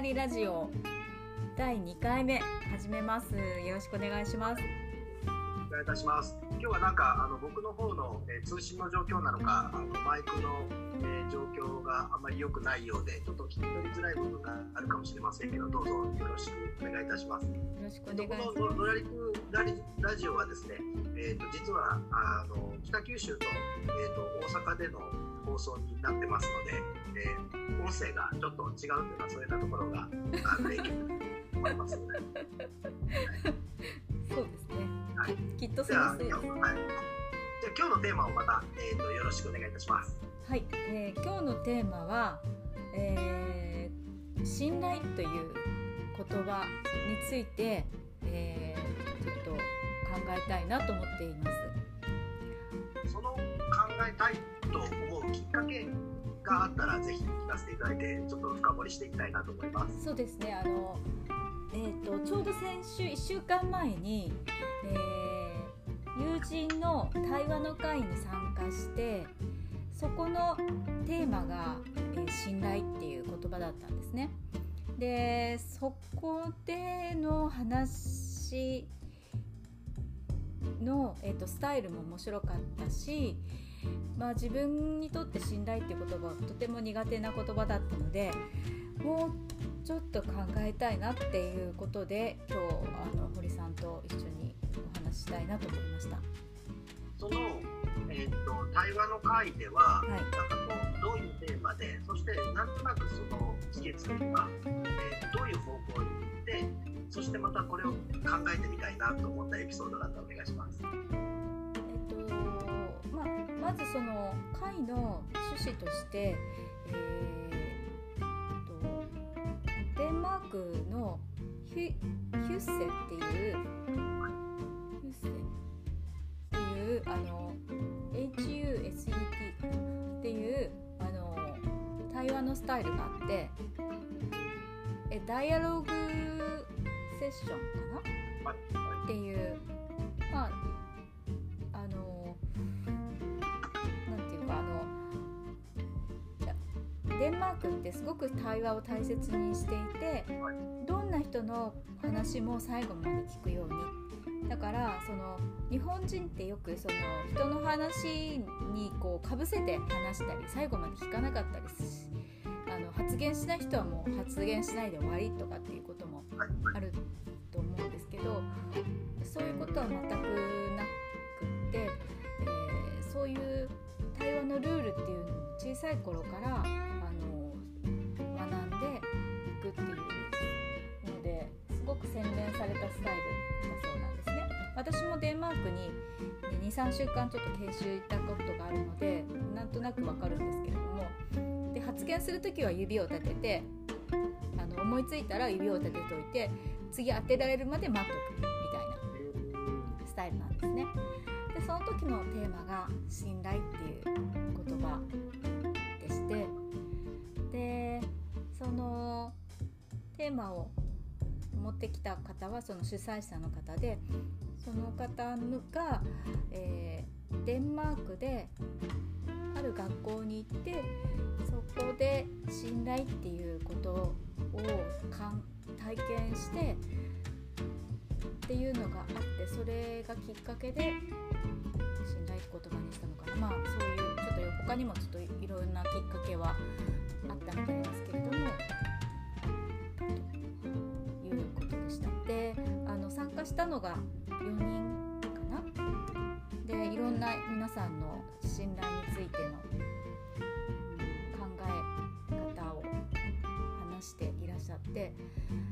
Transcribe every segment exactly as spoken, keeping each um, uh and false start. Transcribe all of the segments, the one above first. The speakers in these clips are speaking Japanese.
がりラジオだいにかいめ始めます。よろしくお願いします。お願いいたします。今日はなんかあの僕の方の、えー、通信の状況なのかあのマイクの、えー、状況があまり良くないようでちょっと聞き取りづらいことがあるかもしれませんけど、どうぞよろしくお願いいたします。よろしくお願いします。こののらりくらりラジオはですね、えー、と実はあの北九州と,、えー、と大阪での放送になってますので、えー、音声がちょっと違うというかそういったところが影響しておりますので、はい、そうですね、はい、きっとそうですね。じゃあ、はい、じゃあ今日のテーマをまた、えー、とよろしくお願いいたします。はい、えー、今日のテーマは、えー、信頼という言葉について、えー、ちょっと考えたいなと思っています。その考えたいと思うきっかけがあったらぜひ聞かせていただいてちょっと深掘りしていきたいなと思います。そうですね。あのえー、とちょうど先週いっしゅうかんまえに、えー、友人の対話の会に参加して、そこのテーマが、えー、信頼っていう言葉だったんですね。でそこでの話の、えー、とスタイルも面白かったし、まあ、自分にとって信頼っていう言葉はとても苦手な言葉だったので、もうちょっと考えたいなっていうことで今日あの堀さんと一緒にお話ししたいなと思いました。その、えー、と対話の会では、はい、なんかこうどういうテーマで、そしてなんとなくその受け付けとか、えー、どういう方向に行って、そしてまたこれを考えてみたいなと思ったエピソードだったらお願いします。えーとまあ、まずその会の趣旨として、えーデンマークのヒュ、ヒュッセっていう、ヒュッセっていうあの エイチユーエスイーティー っていうあの対話のスタイルがあって、えダイアログセッションかなっていう、まああのなんていうかあのデンマークってすごく対話を大切にしていて、どんな人の話も最後まで聞くように。だからその日本人ってよくその人の話にこうかぶせて話したり、最後まで聞かなかったりし、あの発言しない人はもう発言しないで終わりとかっていうこともあると思うんですけど、そういうことは全くなくって、えー、そういう対話のルールっていうのを小さい頃から洗練されたスタイルだそうなんですね。私もデンマークに にさんしゅうかんちょっと研修行ったことがあるのでなんとなくわかるんですけれども、で発言するときは指を立てて、あの思いついたら指を立てておいて次当てられるまで待っとくみたいなスタイルなんですね。でその時のテーマが信頼っていう言葉でして、でそのテーマを持ってきた方はその主催者の方で、その方が、えー、デンマークである学校に行って、そこで信頼っていうことを体験してっていうのがあって、それがきっかけで信頼って言葉にしたのかな。まあそういうちょっと他にもちょっといろんなきっかけはあったみたいですけれども、であの参加したのがよにんかな。でいろんな皆さんの信頼についての考え方を話していらっしゃって、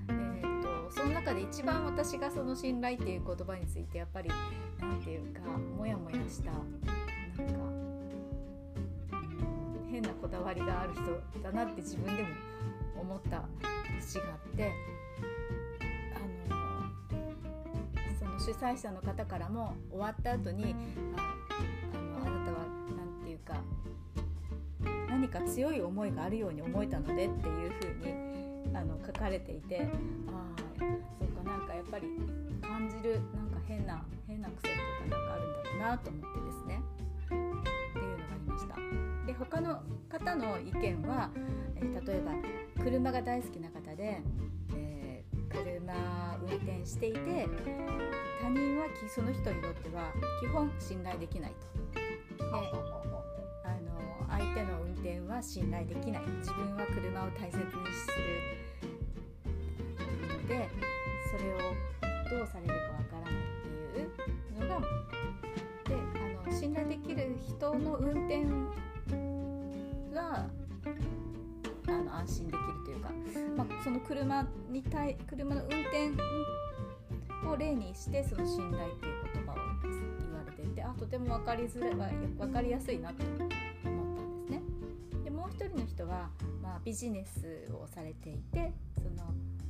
えー、とその中で一番私がその信頼っていう言葉についてやっぱりなんていうかモヤモヤしたなんか、うん、変なこだわりがある人だなって自分でも思った節があって、主催者の方からも終わった後に あ, あ, のあなたはなんていうか何か強い思いがあるように思えたのでっていう風にあの書かれていて、あそうかなんかやっぱり感じるなんか変な変な癖というかなんかあるんだろうなと思ってですねっていうのがありました。で他の方の意見は、え例えば車が大好きな方で、えー、車運転していて、他人はその人にとっては基本信頼できないと。で、あの相手の運転は信頼できない、自分は車を大切にするので、それをどうされるかわからないっていうのが、で、あの信頼できる人の運転があの安心できるというか、まあ、その車に対車の運転を例にしてその信頼っていう言葉を言われていて、あ、とても分かりづらい、分かりやすいなと思ったんですね。で、もう一人の人は、まあ、ビジネスをされていて、その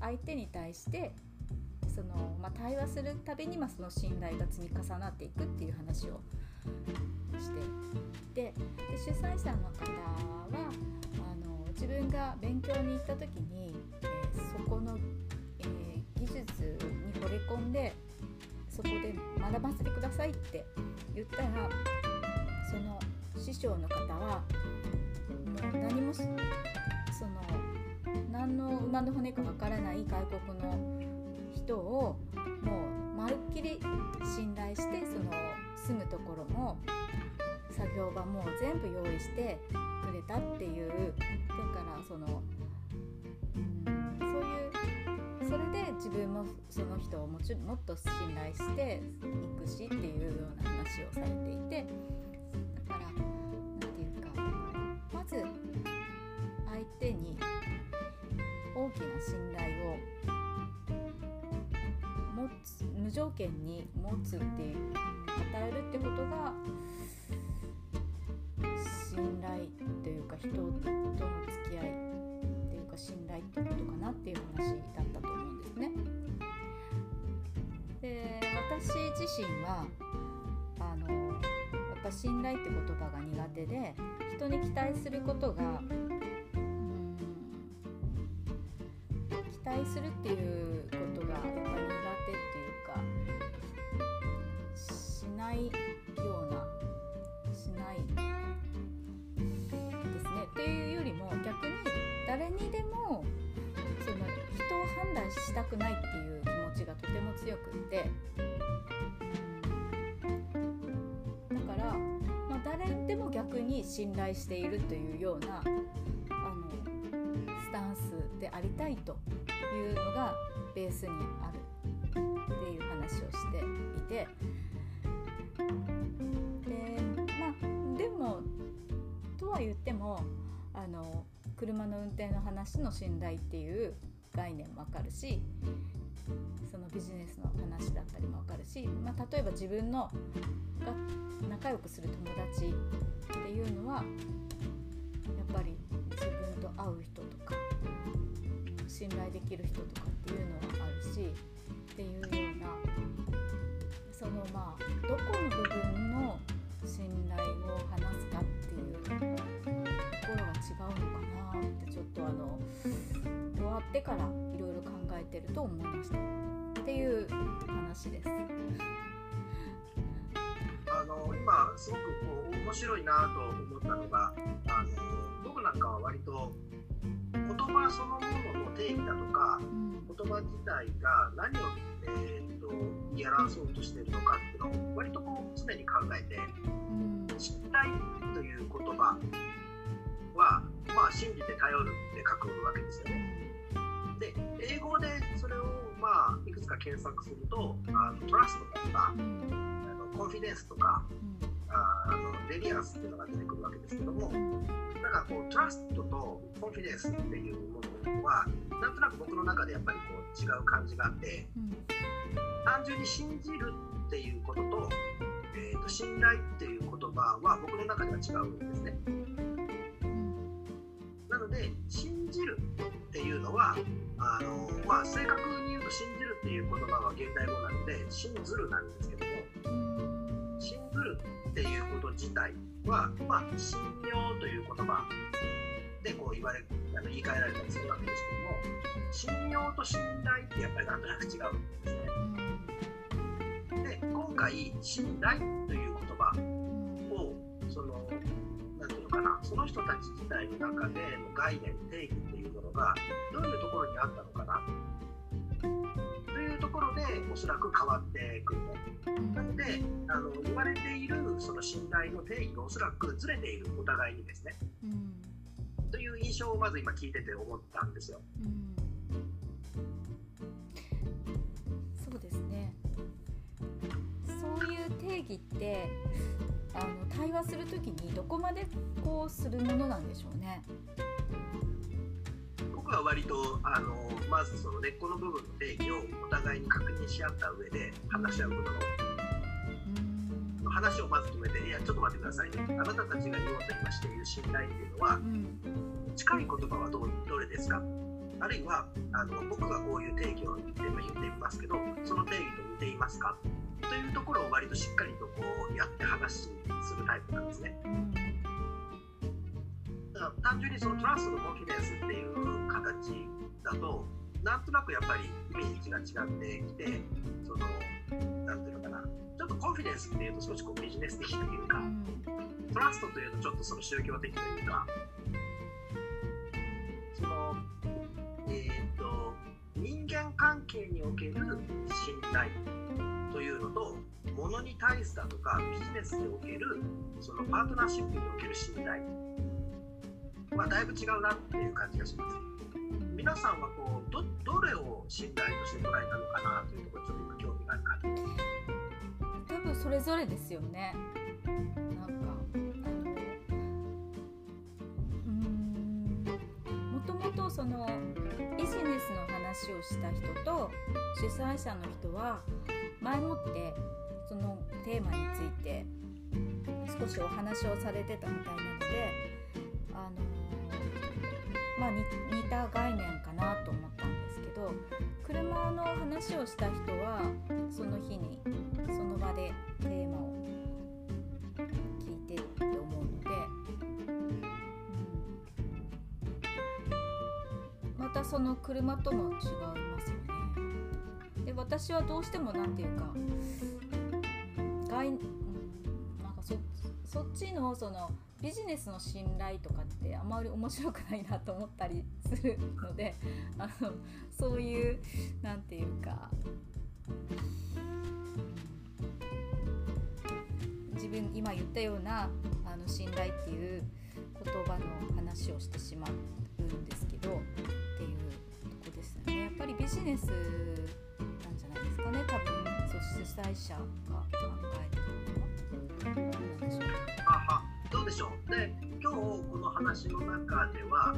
相手に対してその、まあ、対話するたびに、まあ、その信頼が積み重なっていくっていう話をしていて、で主催者の方はあの自分が勉強に行った時に、えー、そこの、えー、技術に惚れ込んでそこで学ばせてくださいって言ったら、その師匠の方は何もその何の馬の骨かわからない外国の人をもうまるっきり信頼して、その住むところも作業場も全部用意してくれたっていう、だからその、うん、そういうそれで自分もその人をもちろんもっと信頼していくしっていうような話をされていて、だからなんていうか、まず相手に大きな信頼を持つ、無条件に持つっていう、与えるってことが信頼というか、人との付き合いというか信頼ってことかなっていう話だったと思うんですね。で、私自身はあのやっぱ信頼って言葉が苦手で、人に期待することが、うーん、期待するっていうことがやっぱり苦手っていうか、しないようなしないですね。っていうよりも逆に誰にでもその人を判断したくないっていう気持ちがとても強くって、だから、まあ、誰でも逆に信頼しているというようなあのスタンスでありたいというのがベースにあるっていう話をしていて、とは言ってもあの車の運転の話の信頼っていう概念もわかるし、そのビジネスの話だったりもわかるし、まあ、例えば自分のが仲良くする友達っていうのはやっぱり自分と会う人とか信頼できる人とかっていうのはあるしっていうような、そのまあどこの部分の信頼を話すかっていうところが違うのかなって、ちょっとあの終わってからいろいろ考えてると思いましたっていう話です。あの今すごくこう面白いなと思ったのが、あの僕なんかは割と言葉そのものの定義だとか、うん、言葉自体が何を、えー、と言い表そうとしているのかっていうのを割とこう常に考えて、信頼という言葉は、まあ、信じて頼るって書くわけですよね。で、英語でそれを、まあ、いくつか検索すると、あのトラストとかあのコンフィデンスとか、あのレリアンスっていうのが出てくるわけですけども、なんかこうトラストとコンフィデンスっていうものはなんとなく僕の中でやっぱりこう違う感じがあって、うん、単純に信じるっていうことと、えーと、信頼っていう言葉は僕の中では違うんですね。なので信じるっていうのはあの、まあ、正確に言うと信じるっていう言葉は現代語なので信ずるなんですけども、信ずるっていうこと自体は、まあ、信用という言葉でこう言われあの言い換えられたりするわけですけども、信用と信頼ってやっぱりなんとなく違うんですね。今回信頼という言葉をそのなんていうのかな、その人たち自体の中でもう概念定義っていうものがどういうところにあったのかなというところでおそらく変わってくると。なのであの言われているその信頼の定義がおそらくずれているお互いにですね、うん、という印象をまず今聞いてて思ったんですよ、うん、そうですね。そういう定義ってあの対話するときにどこまでこうするものなんでしょうね。僕は割とあのまずその根っこの部分の定義をお互いに確認し合った上で話し合うことの、うん、話をまず決めて、いやちょっと待ってくださいね、あなたたちが日本で今している信頼っていうのは、うん、近い言葉は ど, どれですか、あるいはあの僕がこういう定義を言っていますけどその定義と似ていますかというところを割としっかりとこうやって話するタイプなんですね。だから単純にそのトラストのコンフィデンスっていう形だとなんとなくやっぱりイメージが違ってきて、そのなんていうのかな、ちょっとコンフィデンスっていうと少しこうビジネス的というか、トラストというとちょっとその宗教的というか、そのえーと人間関係における信頼というのと、物に対するだとかビジネスにおけるそのパートナーシップにおける信頼、まあ、だいぶ違うなっていう感じがします。皆さんはこう ど, どれを信頼として捉えたのかなというところちょっと今興味があるかと。多分それぞれですよね。なんかもともとそのビジネスの話をした人と主催者の人は前もってそのテーマについて少しお話をされてたみたいなので、あの、まあ、似た概念かなと思ったんですけど、車の話をした人はその日にその場でテーマを聞いてると思うので、うん、またその車とも違いますよね。で私はどうしてもなんていうか、外なんか そ, そっち の, そのビジネスの信頼とかってあまり面白くないなと思ったりするので、あのそういうなんていうか自分今言ったようなあの信頼っていう言葉の話をしてしまうんですけどっていうとこですよね。やっぱりビジネスじゃないですかね、多分主催者が考えているのは何でしょう。ああ、どうでしょう。で、今日この話の中では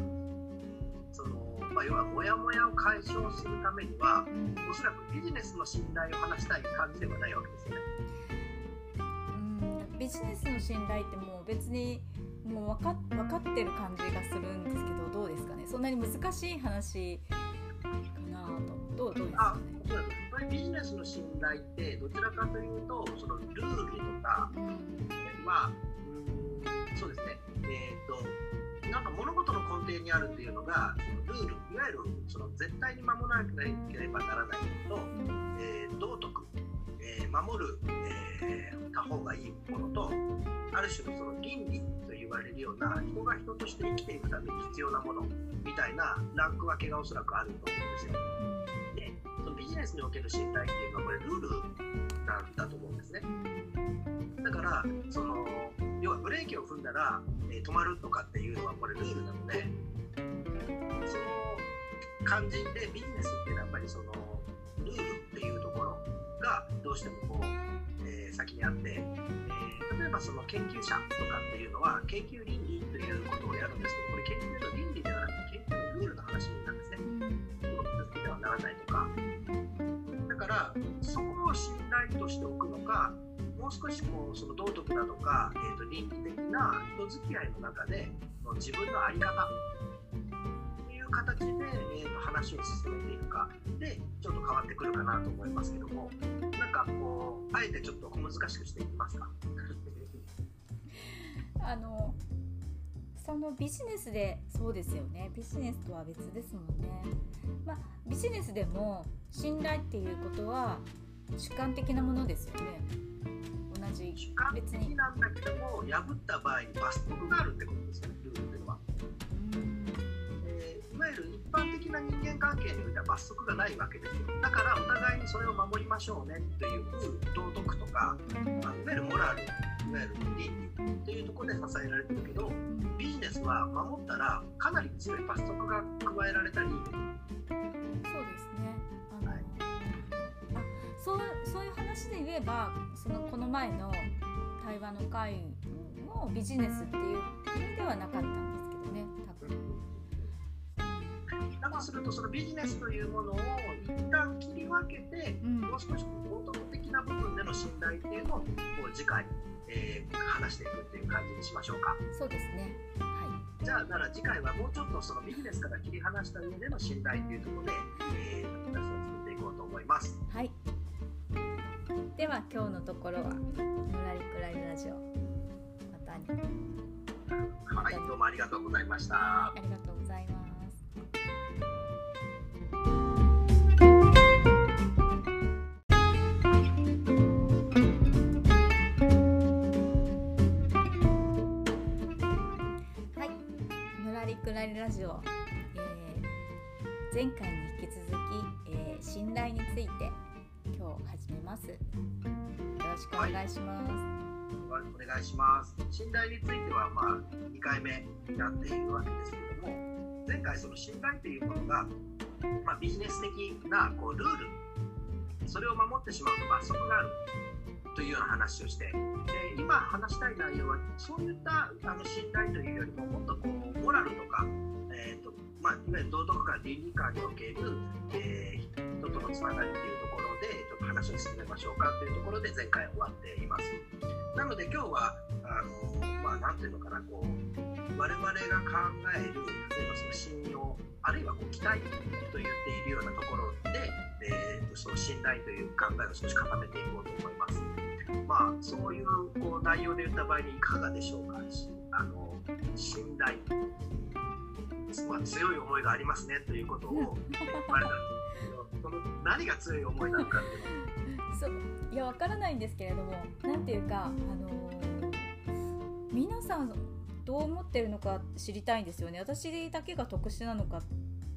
その、まあ、要はモヤモヤを解消するためには、うん、おそらくビジネスの信頼を話したい感じではないわけですよね。うん、ビジネスの信頼ってもう別にもう分か、分かってる感じがするんですけど、どうですかね。そんなに難しい話かなと。どう、どうですかね。あ、そうだね。ビジネスの信頼ってどちらかというとそのルールとか、まあうんそうですね、えー、となんか物事の根底にあるっていうのがルール、いわゆるその絶対に守らなければならないものと、えー、道徳、えー、守る、えー、他方がいいものと、ある種のその倫理と言われるような人が人として生きていくために必要なものみたいなランク分けがおそらくあると思うんですよ。ビジネスにおける信頼っていうのはこれルールなんだと思うんですね。だからその要はブレーキを踏んだら、えー、止まるとかっていうのはこれルールなので、その感じでビジネスっていうのはやっぱりそのルールっていうところがどうしてもこう、えー、先にあって、えー、例えばその研究者とかっていうのは研究倫理ということをやるんですけど、これ研究の倫理ではなくて研究のルールの話なんですね。動きではならないとか。そこを信頼としておくのか、もう少しこうその道徳だとか、えー、と倫理的な人付き合いの中での自分の在り方という形で、えー、と話を進めていくかでちょっと変わってくるかなと思いますけども、なんかこうあえてちょっと小難しくしていきますか。あのそのビジネスでそうですよね。ビジネスとは別ですもんね。まあ、ビジネスでも信頼っていうことは主観的なものですよね。同じ主観的なんだけども、破った場合に罰則があるってことですね、ルールでは。えー、いわゆる一般的な人間関係においては罰則がないわけですよ。だからお互いにそれを守りましょうねという道徳とか、まあ、いわゆるモラル、いわゆる倫理というところで支えられてるけど、ビジネスは守ったらかなり強い罰則が加えられたり。そうですね。あの、はい、あ、そう、そういう話で言えば、そのこの前の対話の会もビジネスっていう意味ではなかったんですけどね、多分。だとすると、そのビジネスというものを一旦切り分けて、うん、もう少し道徳的な部分での信頼っていうのを次回、えー、話していくっていう感じにしましょうか。そうですね。はい。じゃあなら次回はもうちょっとそのビジネスから切り離した上での信頼というところで、えー、話を作っていこうと思います。はい。では今日のところはのらりくらりラジオ、またね。はい、どうもありがとうございました。はい、ありがとうございます。ラジオ、えー、前回に引き続き、えー、信頼について今日始めます。よろしくお願いします。はい、お願いします。信頼については、まあ、にかいめになっているわけですけれども、前回その信頼というものが、まあ、ビジネス的なこうルール、それを守ってしまうと罰則があるというような話をして、で今話したい内容はそういったあの信頼というよりも、もっとこうモラルとか、えーとまあ、いわゆる道徳観、倫理観における、えー、人とのつながりというところでちょっと話を進めましょうかというところで前回終わっています。なので今日はあの、まあ、なんていうのかな、こう我々が考える、例えばその信用、あるいはこう期待と言っているようなところで、えー、とその信頼という考えを少し固めていこうと思います。まあ、そういうこう内容で言った場合にいかがでしょうか。あの信頼、まあ、強い思いがありますねということを言われたんですけど、その何が強い思いなのかっていう、いや分からないんですけれども、なんていうか、あのー、皆さんどう思ってるのか知りたいんですよね。私だけが特殊なのかっ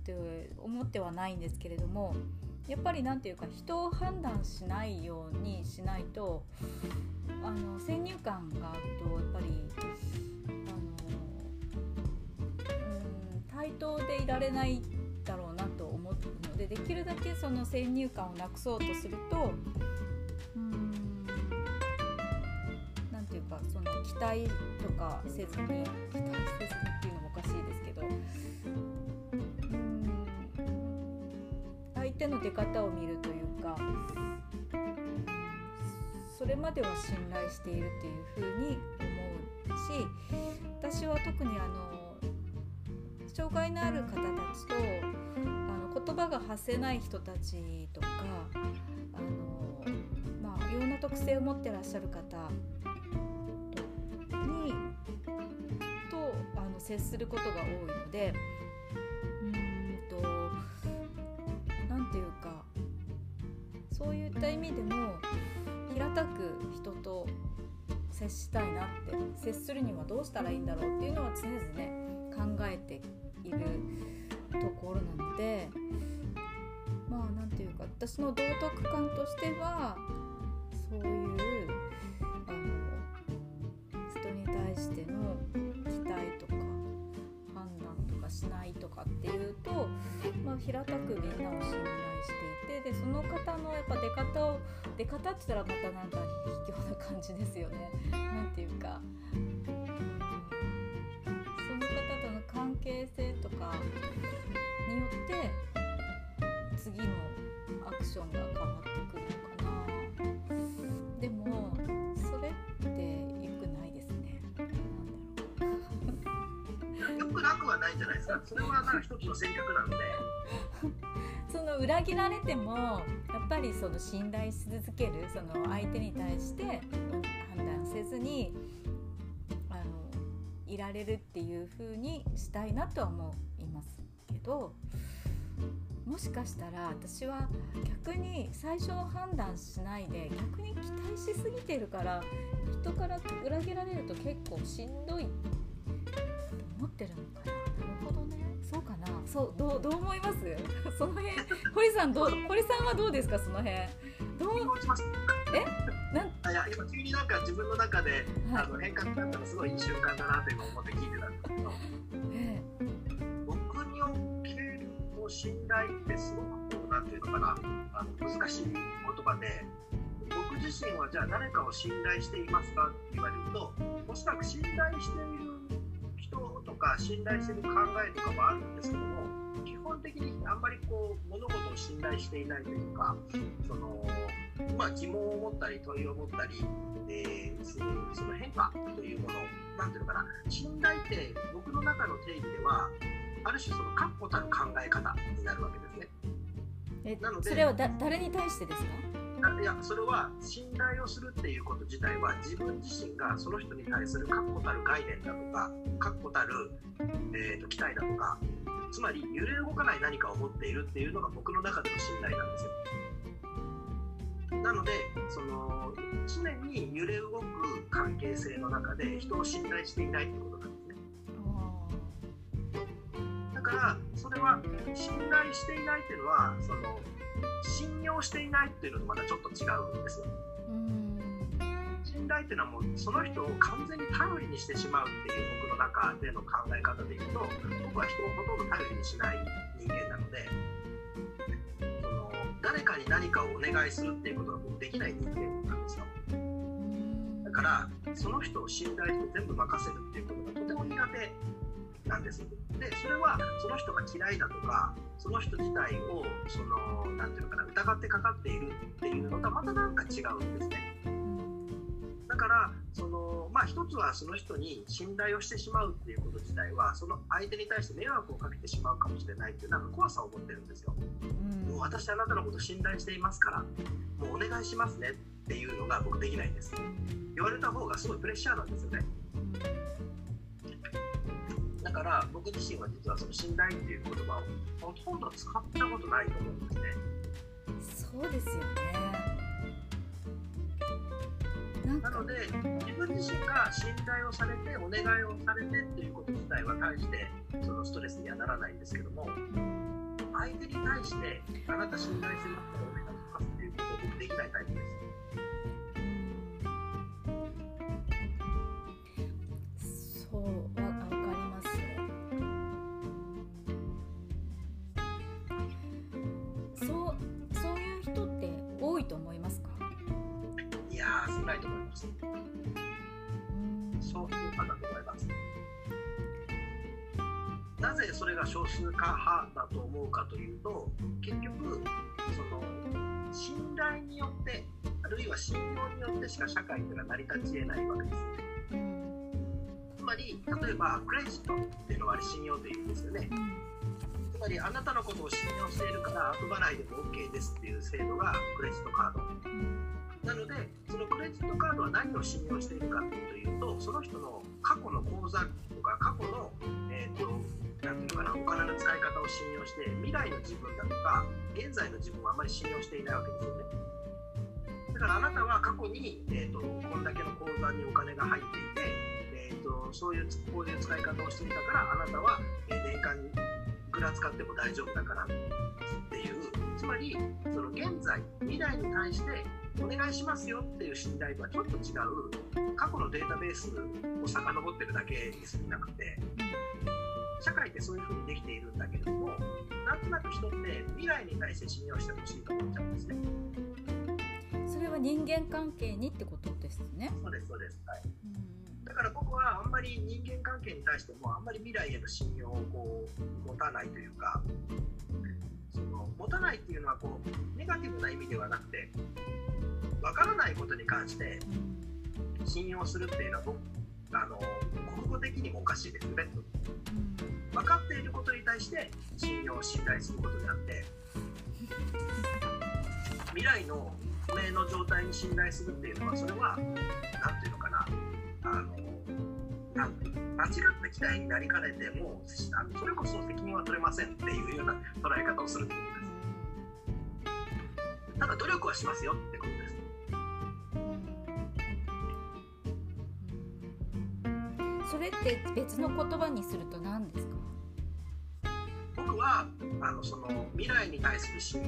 て思ってはないんですけれども、やっぱりなんていうか、人を判断しないようにしないと、あの先入観があるとやっぱりあの、うん、対等でいられないだろうなと思うので、できるだけその先入観をなくそうとすると、うん、なんていうか、その期待とかせずに、期待せずにっていうのもおかしいですけど、相手の出方を見るというか、それまでは信頼しているっていうふうに思うし、私は特にあの障害のある方たちと、あの言葉が発せない人たちとか、あの、まあ、いろんな特性を持ってらっしゃる方にとあの接することが多いので、そういった意味でも平たく人と接したいなって、接するにはどうしたらいいんだろうっていうのは常々ね考えているところなので、まあなんていうか、私の道徳観としてはそういうあの人に対しての期待とか判断とかしないとかっていうと、まあ、平たくみんなを信頼していて、でその方のやっぱ出方を出方って言ったらまたなんか卑怯な感じですよね。なんていうか、その方との関係性とかによって次のアクションが変わってくるのかな。でもそれって良くないですね。なんだろう良くなくはないんじゃないですか。それはなんか一つの戦略なんで。その裏切られてもやっぱりその信頼し続ける、その相手に対して判断せずにあのいられるっていう風にしたいなとは思いますけど、もしかしたら私は逆に最初の判断しないで逆に期待しすぎてるから人から裏切られると結構しんどいって思ってるのかな。なるほどね、そうかな。そう、どう、どう思いますその辺堀さん、どう、堀さんはどうですかその辺どう思いますえなんあいや今急になんか自分の中で、はい、あの変化になったらすごいいい瞬間だなって思って聞いてたんですけどええ信頼ってすごくなんていうのかな、あの難しい言葉で、僕自身はじゃあ誰かを信頼していますかって言われると、おそらく信頼している人とか信頼している考えとかもあるんですけども、基本的にあんまりこう物事を信頼していないというか、そのまあ疑問を持ったり問いを持ったり、えー、そのその変化というものなんていうのかな、信頼って僕の中の定義では。ある種その確固たる考え方になるわけですね。えなのでそれはだ誰に対してですか？いやそれは信頼をするっていうこと自体は自分自身がその人に対する確固たる概念だとか確固たる、えー、と期待だとか、つまり揺れ動かない何かを持っているっていうのが僕の中での信頼なんですよ。なのでその常に揺れ動く関係性の中で人を信頼していないってことなんです。だからそれは信頼していないっていうのはその信用していないっていうのとまたちょっと違うんですよ。信頼っていうのはもうその人を完全に頼りにしてしまうっていう僕の中での考え方でいうと、僕は人をほとんど頼りにしない人間なので、その誰かに何かをお願いするっていうことが僕できない人間なんですよ。だからその人を信頼して全部任せるっていうことがとても苦手なんです。でそれはその人が嫌いだとかその人自体をそのなんていうのかな疑ってかかっているっていうのとはまたなんか違うんですね。だからその、まあ、一つはその人に信頼をしてしまうっていうこと自体はその相手に対して迷惑をかけてしまうかもしれないっていうなんか怖さを持ってるんですよ。もう私あなたのこと信頼していますからもうお願いしますねっていうのが僕できないんです。言われた方がすごいプレッシャーなんですよね。だから僕自身は実はその信頼っていう言葉をほとんど使ったことないと思うんですね。そうですよね。なんかなので自分自身が信頼をされてお願いをされてっていうこと自体は大してそのストレスにはならないんですけども、相手に対してあなた信頼することをお願いしますっていうことは僕できないタイプです。なぜそれが少数派だと思うかというと、結局その信頼によってあるいは信用によってしか社会というのは成り立ち得ないわけです。つまり例えばクレジットっていうのはあれ信用というんですよね。つまりあなたのことを信用しているから後払いでも OK ですっていう制度がクレジットカード。なのでそのクレジットカードは何を信用しているかというと、その人の過去の口座とか過去の、えー、となんていうのかなお金の使い方を信用して、未来の自分だとか現在の自分はあまり信用していないわけですよね。だからあなたは過去に、えー、とこんだけの口座にお金が入っていて、えー、とそういうこういう使い方をしていたからあなたは、えー、年間にいくら使っても大丈夫だからっていう、つまりその現在未来に対してお願いしますよっていう信頼とはちょっと違う過去のデータベースを遡ってるだけに過ぎなくて、社会ってそういう風にできているんだけれども、なんとなく人って未来に対して信用してほしいと思っちゃうんですね。それは人間関係にってことですね。そうですそうです、はい、うんだから僕はあんまり人間関係に対してもあんまり未来への信用をこう持たないというか、その持たないっていうのはこうネガティブな意味ではなくて、分からないことに関して信用するっていうのは僕あの国語的にもおかしいですね。分かっていることに対して信用を信頼することであって、未来の不明の状態に信頼するっていうのはそれは何ていうのかなあのなん間違った期待になりかねて、もうそれこそ責任は取れませんっていうような捉え方をするということです。ただ努力はしますよってことです。それって別の言葉にすると何ですか？僕はあのその未来に対する信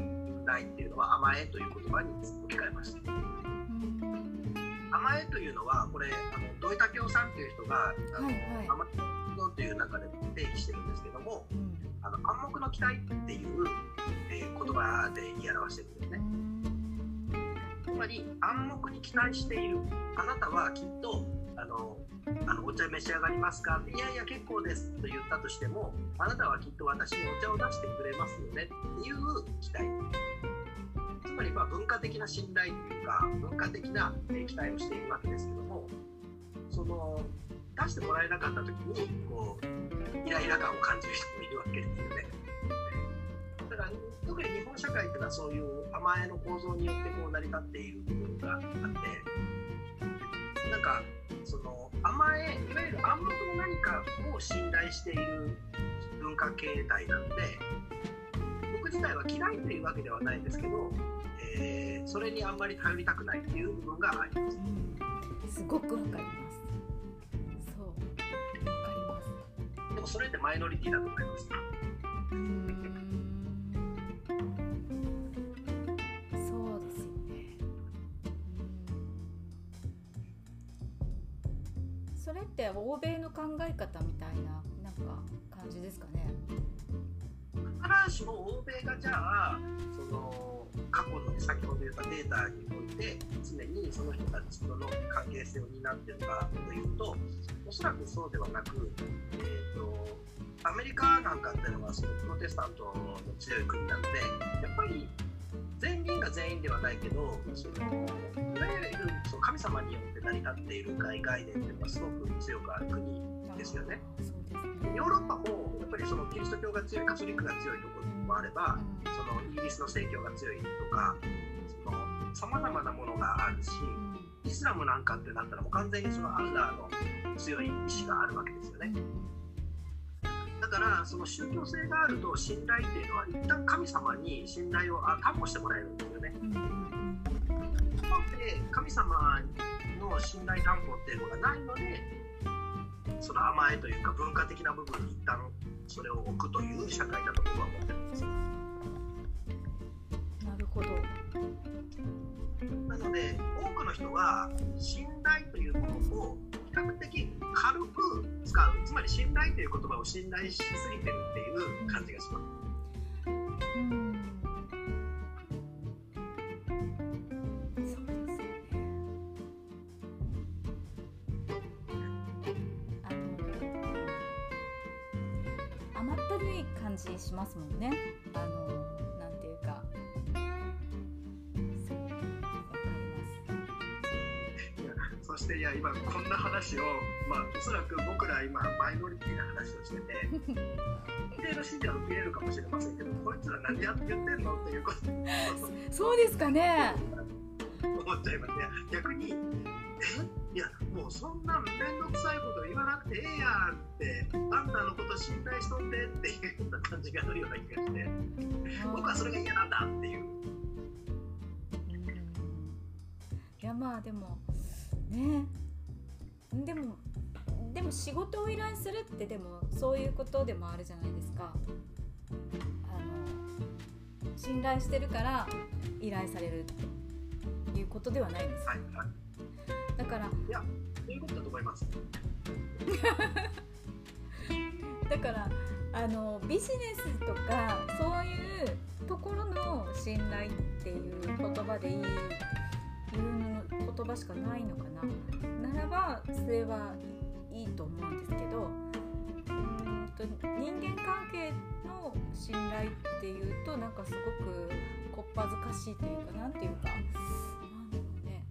頼っていうのは甘えという言葉に置き換えました。甘えというのはこれあの土井武雄さんという人があの、はいはい、甘えという中で定義してるんですけども、うん、あの暗黙の期待っていう、えー、言葉で言い表してるんですね。つまり暗黙に期待しているあなたはきっとあのあのお茶召し上がりますか、いやいや結構ですと言ったとしても、あなたはきっと私にお茶を出してくれますよねっていう期待、つまりまあ文化的な信頼というか文化的な期待をしているわけですけども、その出してもらえなかった時にこうイライラ感を感じる人もいるわけですよね。だから特に日本社会というのはそういう甘えの構造によってこう成り立っている部分があって、なんかその甘え、いわゆる暗黙の何かを信頼している文化形態なので、僕自体は嫌いというわけではないんですけど、えー、それにあんまり頼りたくないっていう部分があります。うん、すごくわかります。そう、わかります。でもそれってマイノリティだと思います。うーん、そうですよね。それって欧米の考え方みたいな、なんか感じですかね。必ずしも欧米がじゃあその過去の先ほど言ったデータにおいて常にその人たちとの関係性を担っているかというと、おそらくそうではなく、えー、とアメリカなんかっていうのはそのプロテスタントの強い国なので、やっぱり全員が全員ではないけど、そのいわゆるその神様によって成り立っている概念っていうのがすごく強くある国ですよね。ヨーロッパもやっぱりそのキリスト教が強い、カトリックが強いところもあれば、そのイギリスの正教が強いとか、さまざまなものがあるし、イスラムなんかってなったらもう完全にそのアンダーの強い意志があるわけですよね。だからその宗教性があると信頼っていうのは一旦神様に信頼を担保してもらえるんですよね。で神様の信頼担保っていうのがないので、その甘えというか文化的な部分に一旦それを置くという社会だと僕は思ってるんです。なるほど。なので多くの人は信頼というものを比較的軽く使う、つまり信頼という言葉を信頼しすぎてるっていう感じがします。うん、そうですね。あの甘ったるい感じしますもんね。あのなんていうか、そう、わかります。そしていや今こんな話を、まあ、おそらく僕ら今マイノリティな話をしてて一定の信者を受け入れるかもしれませんけど、こいつら何やって言ってんのっていうことそうですかね思っちゃいますね。逆にえいやもうそんな面倒くさいこと言わなくてええやんってあんたのこと信頼しとってっていうような感じがあるような気がして、僕はそれが嫌なんだっていう、うん、いやまあでもねでもでも仕事を依頼するってでもそういうことでもあるじゃないですか。あの信頼してるから依頼されるっていうことではないんです、はいはい、だからいやそういうことだと思いますだからあのビジネスとかそういうところの信頼っていう言葉でいい言葉しかないのかな、ならばそれはいいと思うんですけど、うーんと人間関係の信頼っていうとなんかすごくこっぱずかしいというか、なんていうかなんだろうね、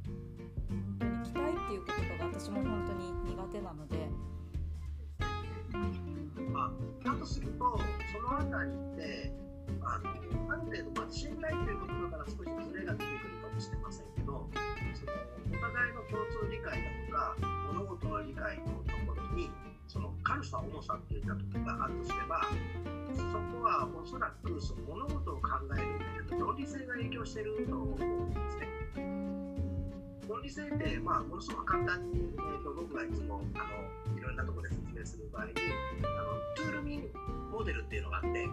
本当に期待っていう言葉が私も本当に苦手なので、まあ、だとするとそのあたりってあのある程度、まあ、信頼という言葉から少しずれが出てくるかもしれませんけど、そのお互いの共通理解だとか物事の理解のところにそのした重さっていったところがあるとすれば、そこはおそらくその物事を考えるんだけど論理性が影響していると思うんですね。論理性って、まあ、ものすごく簡単に、えー、と僕がいつもあのいろんなところで説明する場合にあのトゥールミンモデルっていうのがあって、ト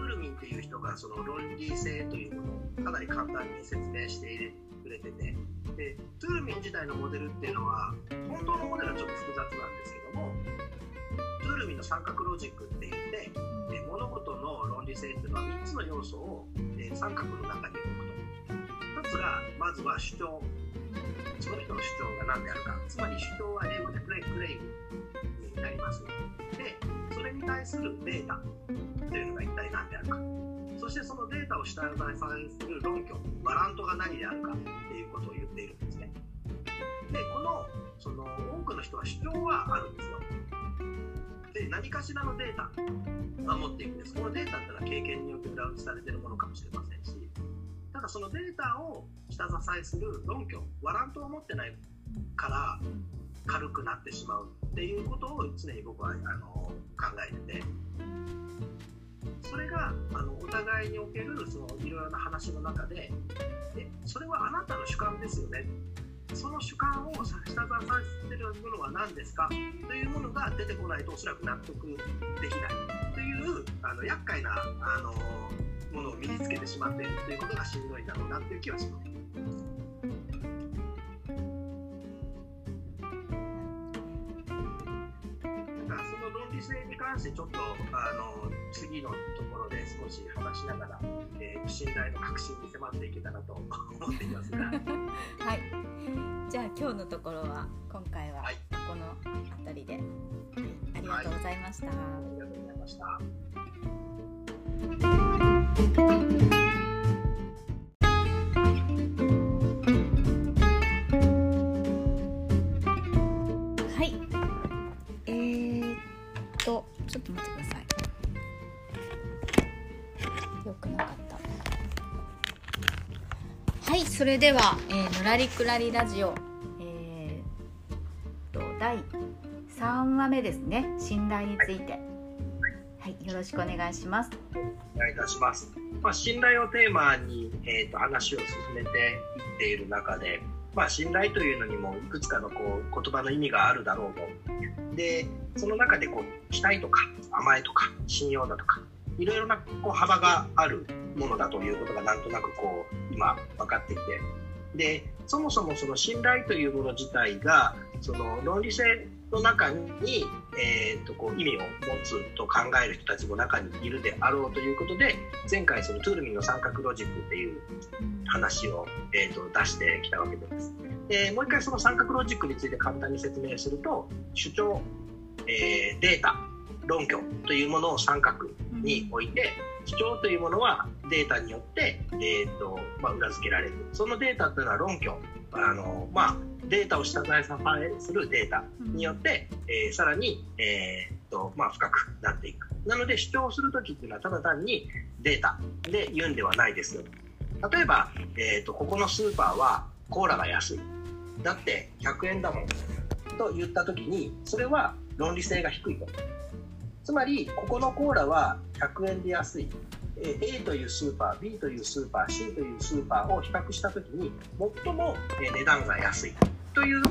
ゥールミンっていう人がその論理性というものをかなり簡単に説明しているくれてて、でトゥールミン自体のモデルっていうのは本当のモデルはちょっと複雑なんですけども、トゥールミンの三角ロジックっていって物事の論理性っていうのはみっつの要素を三角の中に置くと、一つがまずは主張、その人の主張が何であるか、つまり主張は英語でクレイクレイムになります。でそれに対するデータというのが一体何であるか、そしてそのデータを主体にする論拠、ワラントが何であるかっていうことを言っているんですね。で、この、その多くの人は主張はあるんですよ。で、何かしらのデータが持っているんです。このデータってのは経験によって裏打ちされているものかもしれませんし、ただそのデータを下支えする論拠、ワラントを持ってないから軽くなってしまうっていうことを常に僕はあの考えてて、それがあのお互いにおけるそのいろいろな話の中で、でそれはあなたの主観ですよね、その主観を下支えしているものは何ですかというものが出てこないとおそらく納得できないというあの厄介なあのものを身につけてしまっているということがしんどいんだろうなという気はします。それに関してちょっとあの次のところで少し話しながら、えー、信頼の確信に迫っていけたらと思っていますがはい、じゃあ今日のところは今回はこのあたりで、はい、ありがとうございました、はい、ありがとうございました。ちょっと待ってください。よくなかった。はい、それでは、えー、のらりくらりラジオ、えー、とだいさんわめですね。信頼について、はいはい、よろしくお願いします。お願いいたします。まあ、信頼をテーマに、えー、と話を進めていっている中で、まあ、信頼というのにもいくつかのこう言葉の意味があるだろうと。でその中でこう期待とか甘えとか信用だとかいろいろなこう幅があるものだということがなんとなくこう今分かってきて、でそもそもその信頼というもの自体がその論理性の中に、えー、とこう意味を持つと考える人たちも中にいるであろうということで、前回そのトゥールミンの三角ロジックっていう話を、えー、と出してきたわけです。でもう一回その三角ロジックについて簡単に説明すると、主張、えー、データ、論拠というものを三角に置いて、主張というものはデータによって、えーとまあ、裏付けられる。そのデータというのは論拠、あの、まあ、データを下支えするデータによって、えー、さらに、えーとまあ、深くなっていく。なので主張するときというのはただ単にデータで言うんではないですよ。例えば、えーと、ここのスーパーはコーラが安い。だってひゃくえんだもんと言ったときに、それは論理性が低いと。つまりここのコーラはひゃくえんで安い、 A というスーパー、 B というスーパー、 C というスーパーを比較したときに最も値段が安いという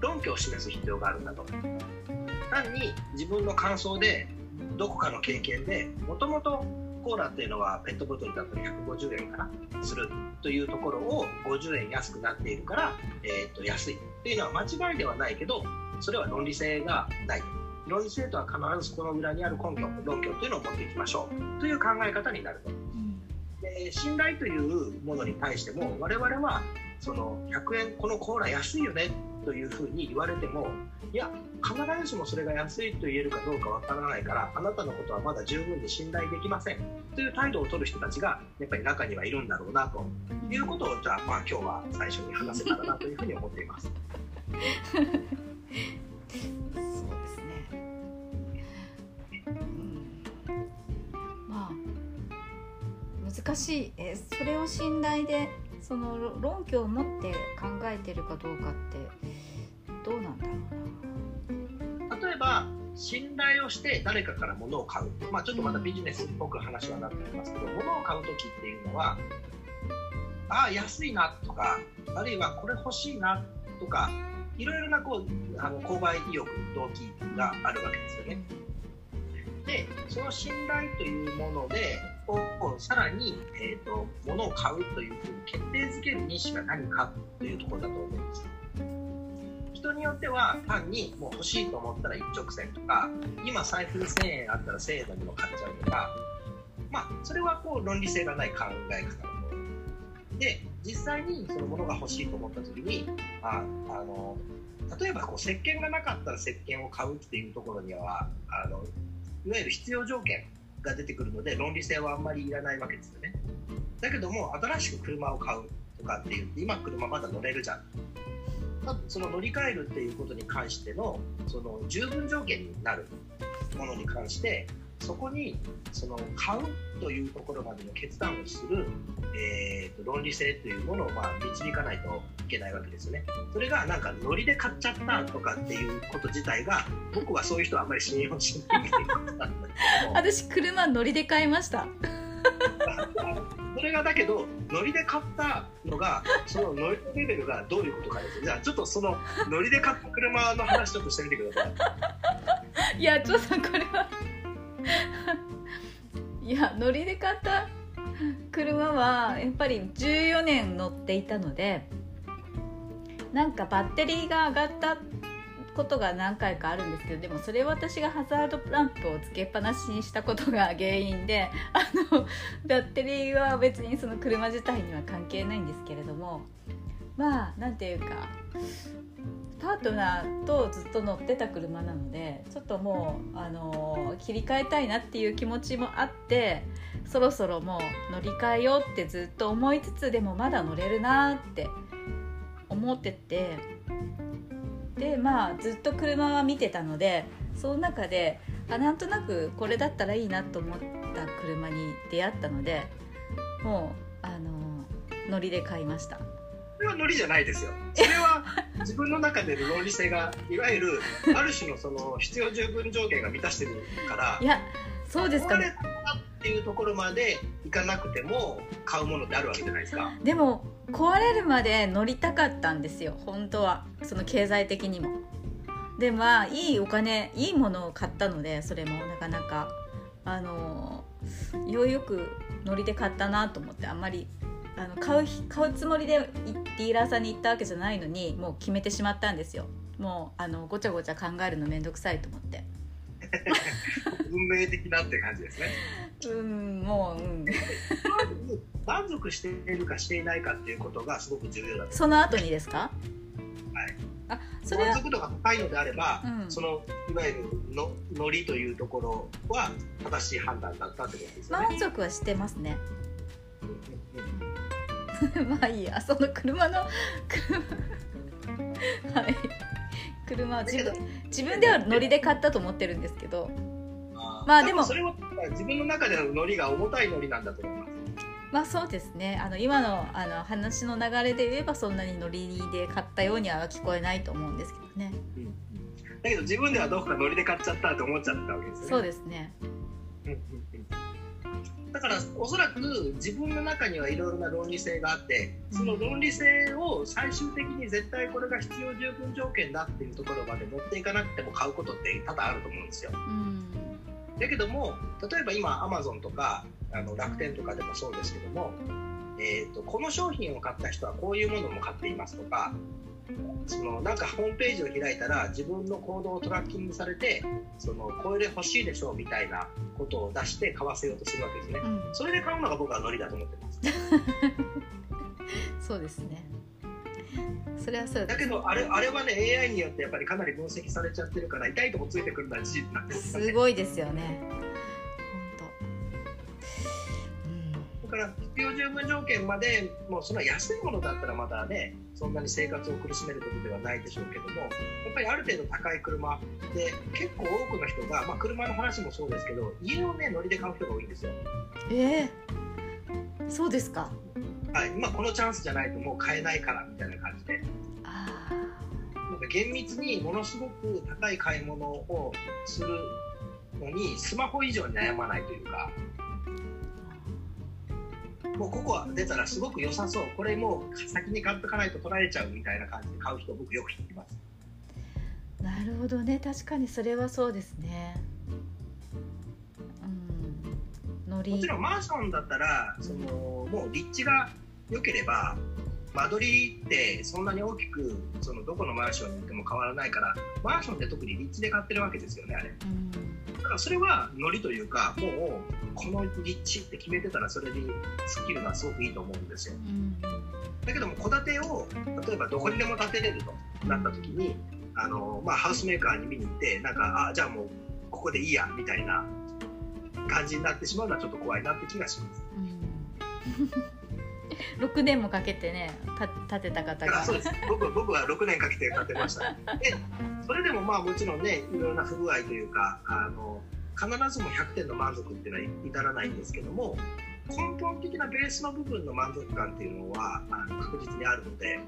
論拠を示す必要があるんだと。単に自分の感想でどこかの経験で、もともとコーラっていうのはペットボトルだとひゃくごじゅうえんからするというところをごじゅうえん安くなっているから、えー、と安いというのは間違いではないけど、それは論理性がない。論理性とは必ずこの裏にある根拠、論拠というのを持っていきましょうという考え方になると。で信頼というものに対しても、我々はそのひゃくえん、このコーラ安いよねというふうに言われても、いや必ずしもそれが安いと言えるかどうかわからないから、あなたのことはまだ十分に信頼できませんという態度を取る人たちがやっぱり中にはいるんだろうなということを、じゃあ、まあ、今日は最初に話せたらなというふうに思っていますそうですね、うん、まあ難しい。えそれを信頼でその論拠を持って考えてるかどうかってどうなんだろうな。例えば信頼をして誰かから物を買う、まあ、ちょっとまたビジネスっぽく話はなってきますけど、物を買うときっていうのは、ああ安いなとか、あるいはこれ欲しいなとか、いろいろなこうあの購買意欲、動機があるわけですよね。で、その信頼というものでをさらに、えー、と物を買うというふうに決定づける意思が何かというところだと思うんです。人によっては単にもう欲しいと思ったら一直線とか、今財布にせんえんあったらせんえんのもの買っちゃうとか、まあ、それはこう論理性がない考え方で、実際にそのものが欲しいと思った時に、ああの例えばこう石鹸がなかったら石鹸を買うっていうところにはあのいわゆる必要条件が出てくるので論理性はあんまりいらないわけですよね。だけども新しく車を買うとかっていう、今車まだ乗れるじゃん、その乗り換えるっていうことに関してのその十分条件になるものに関してそこにその買うというところまでの決断をする、えー、と論理性というものをまあ導かないといけないわけですよね。それがなんかノリで買っちゃったとかっていうこと自体が、僕はそういう人はあんまり信用しないっていうことなんだけど私車ノリで買いましたそれがだけどノリで買ったのがそのノリのレベルがどういうことかです。じゃあちょっとそのノリで買った車の話ちょっとしてみてくださいいやちょっとこれはいや乗りで買った車はやっぱりじゅうよねん乗っていたので、なんかバッテリーが上がったことが何回かあるんですけど、でもそれは私がハザードランプをつけっぱなしにしたことが原因で、あのバッテリーは別にその車自体には関係ないんですけれども、まあなんていうかパートナーとずっと乗ってた車なので、ちょっともう、あのー、切り替えたいなっていう気持ちもあって、そろそろもう乗り換えようってずっと思いつつ、でもまだ乗れるなって思ってて、でまあずっと車は見てたので、その中であなんとなくこれだったらいいなと思った車に出会ったので、もう、あのー、乗りで買いました。それはノリじゃないですよ。それは自分の中での論理性がいわゆるある種のその必要十分条件が満たしてるから、いやそうですかねっていうところまでいかなくても買うものってあるわけじゃないですか。でも壊れるまで乗りたかったんですよ本当は、その経済的にも。でまあいいお金いいものを買ったので、それもなかなかあのよよくノリで買ったなと思って、あんまりあの 買う、買うつもりでディーラーさんに行ったわけじゃないのにもう決めてしまったんですよ。もうあのごちゃごちゃ考えるのめんどくさいと思って運命的なって感じですね。うんもう、うん、満足しているかしていないかっていうことがすごく重要だと。その後にですかはいあそれは満足度が高いのであれば、うん、そのいわゆるのノリというところは正しい判断だったってことですよね。満足はしてますねまあいいや、その車の車はい車は自分、自分ではノリで買ったと思ってるんですけど、あまあでもそれは自分の中でのノリが重たいノリなんだと思います。まあそうですね。あの今のあの話の流れで言えばそんなにノリで買ったようには聞こえないと思うんですけどね。うん、だけど自分ではどうかノリで買っちゃったと思っちゃったわけですね。そうですね。だからおそらく自分の中にはいろいろな論理性があって、その論理性を最終的に絶対これが必要十分条件だっていうところまで持っていかなくても買うことって多々あると思うんですよ、うん、だけども例えば今 Amazon とかあの楽天とかでもそうですけども、えーと、この商品を買った人はこういうものも買っていますとか、そのなんかホームページを開いたら自分の行動をトラッキングされて、そのこれで欲しいでしょうみたいなことを出して買わせようとするわけですね、うん、それで買うのが僕はノリだと思ってますそうですね。それはそうです。だけどあれ、あれはね エーアイ によってやっぱりかなり分析されちゃってるから、痛いとこついてくるのは事実なんです、ね、すごいですよね本当、うん、だから必要十分条件までもうその安いものだったらまだねそんなに生活を苦しめることではないでしょうけども、やっぱりある程度高い車で結構多くの人が、まあ、車の話もそうですけど家をね乗りで買う人が多いんですよ。えー、そうですか。はい、まあ、このチャンスじゃないともう買えないからみたいな感じで、あなんかか厳密にものすごく高い買い物をするのにスマホ以上に悩まないというか、もうここは出たらすごく良さそう、これもう先に買っておかないと取られちゃうみたいな感じで買う人僕よく聞きます。なるほどね、確かにそれはそうですね。うん、のりもちろんマンションだったらそのもう立地が良ければ間取りってそんなに大きくそのどこのマンションに行っても変わらないから、マンションって特に立地で買ってるわけですよねあれ、うん、だからそれはノリというか、もうこの立地って決めてたらそれに尽きるのはすごくいいと思うんですよ、うん、だけども戸建てを例えばどこにでも建てれるとなった時に、あの、まあ、ハウスメーカーに見に行ってなんか、あ、じゃあもうここでいいやみたいな感じになってしまうのはちょっと怖いなって気がします、うんろくねんもかけてね、建てた方がそうです。 僕, 僕はろくねんかけて建てました、ね、でそれでもまあもちろんね、いろんな不具合というか、あの必ずもひゃくてんの満足っていうのは至らないんですけども、根本的なベースの部分の満足感っていうのはあの確実にあるので、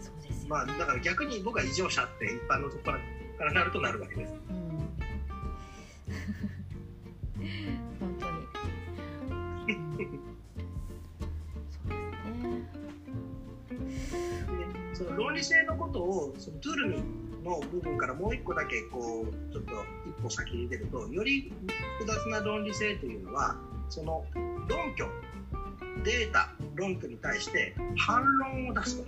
そうです、ね、まあ、だから逆に僕は異常者って一般のところからなるとなるわけです、うん、本当にその論理性のことをそのトゥールミの部分からもう一個だけこうちょっと一歩先に出ると、より複雑な論理性というのはその論拠、データ、論拠に対して反論を出すと、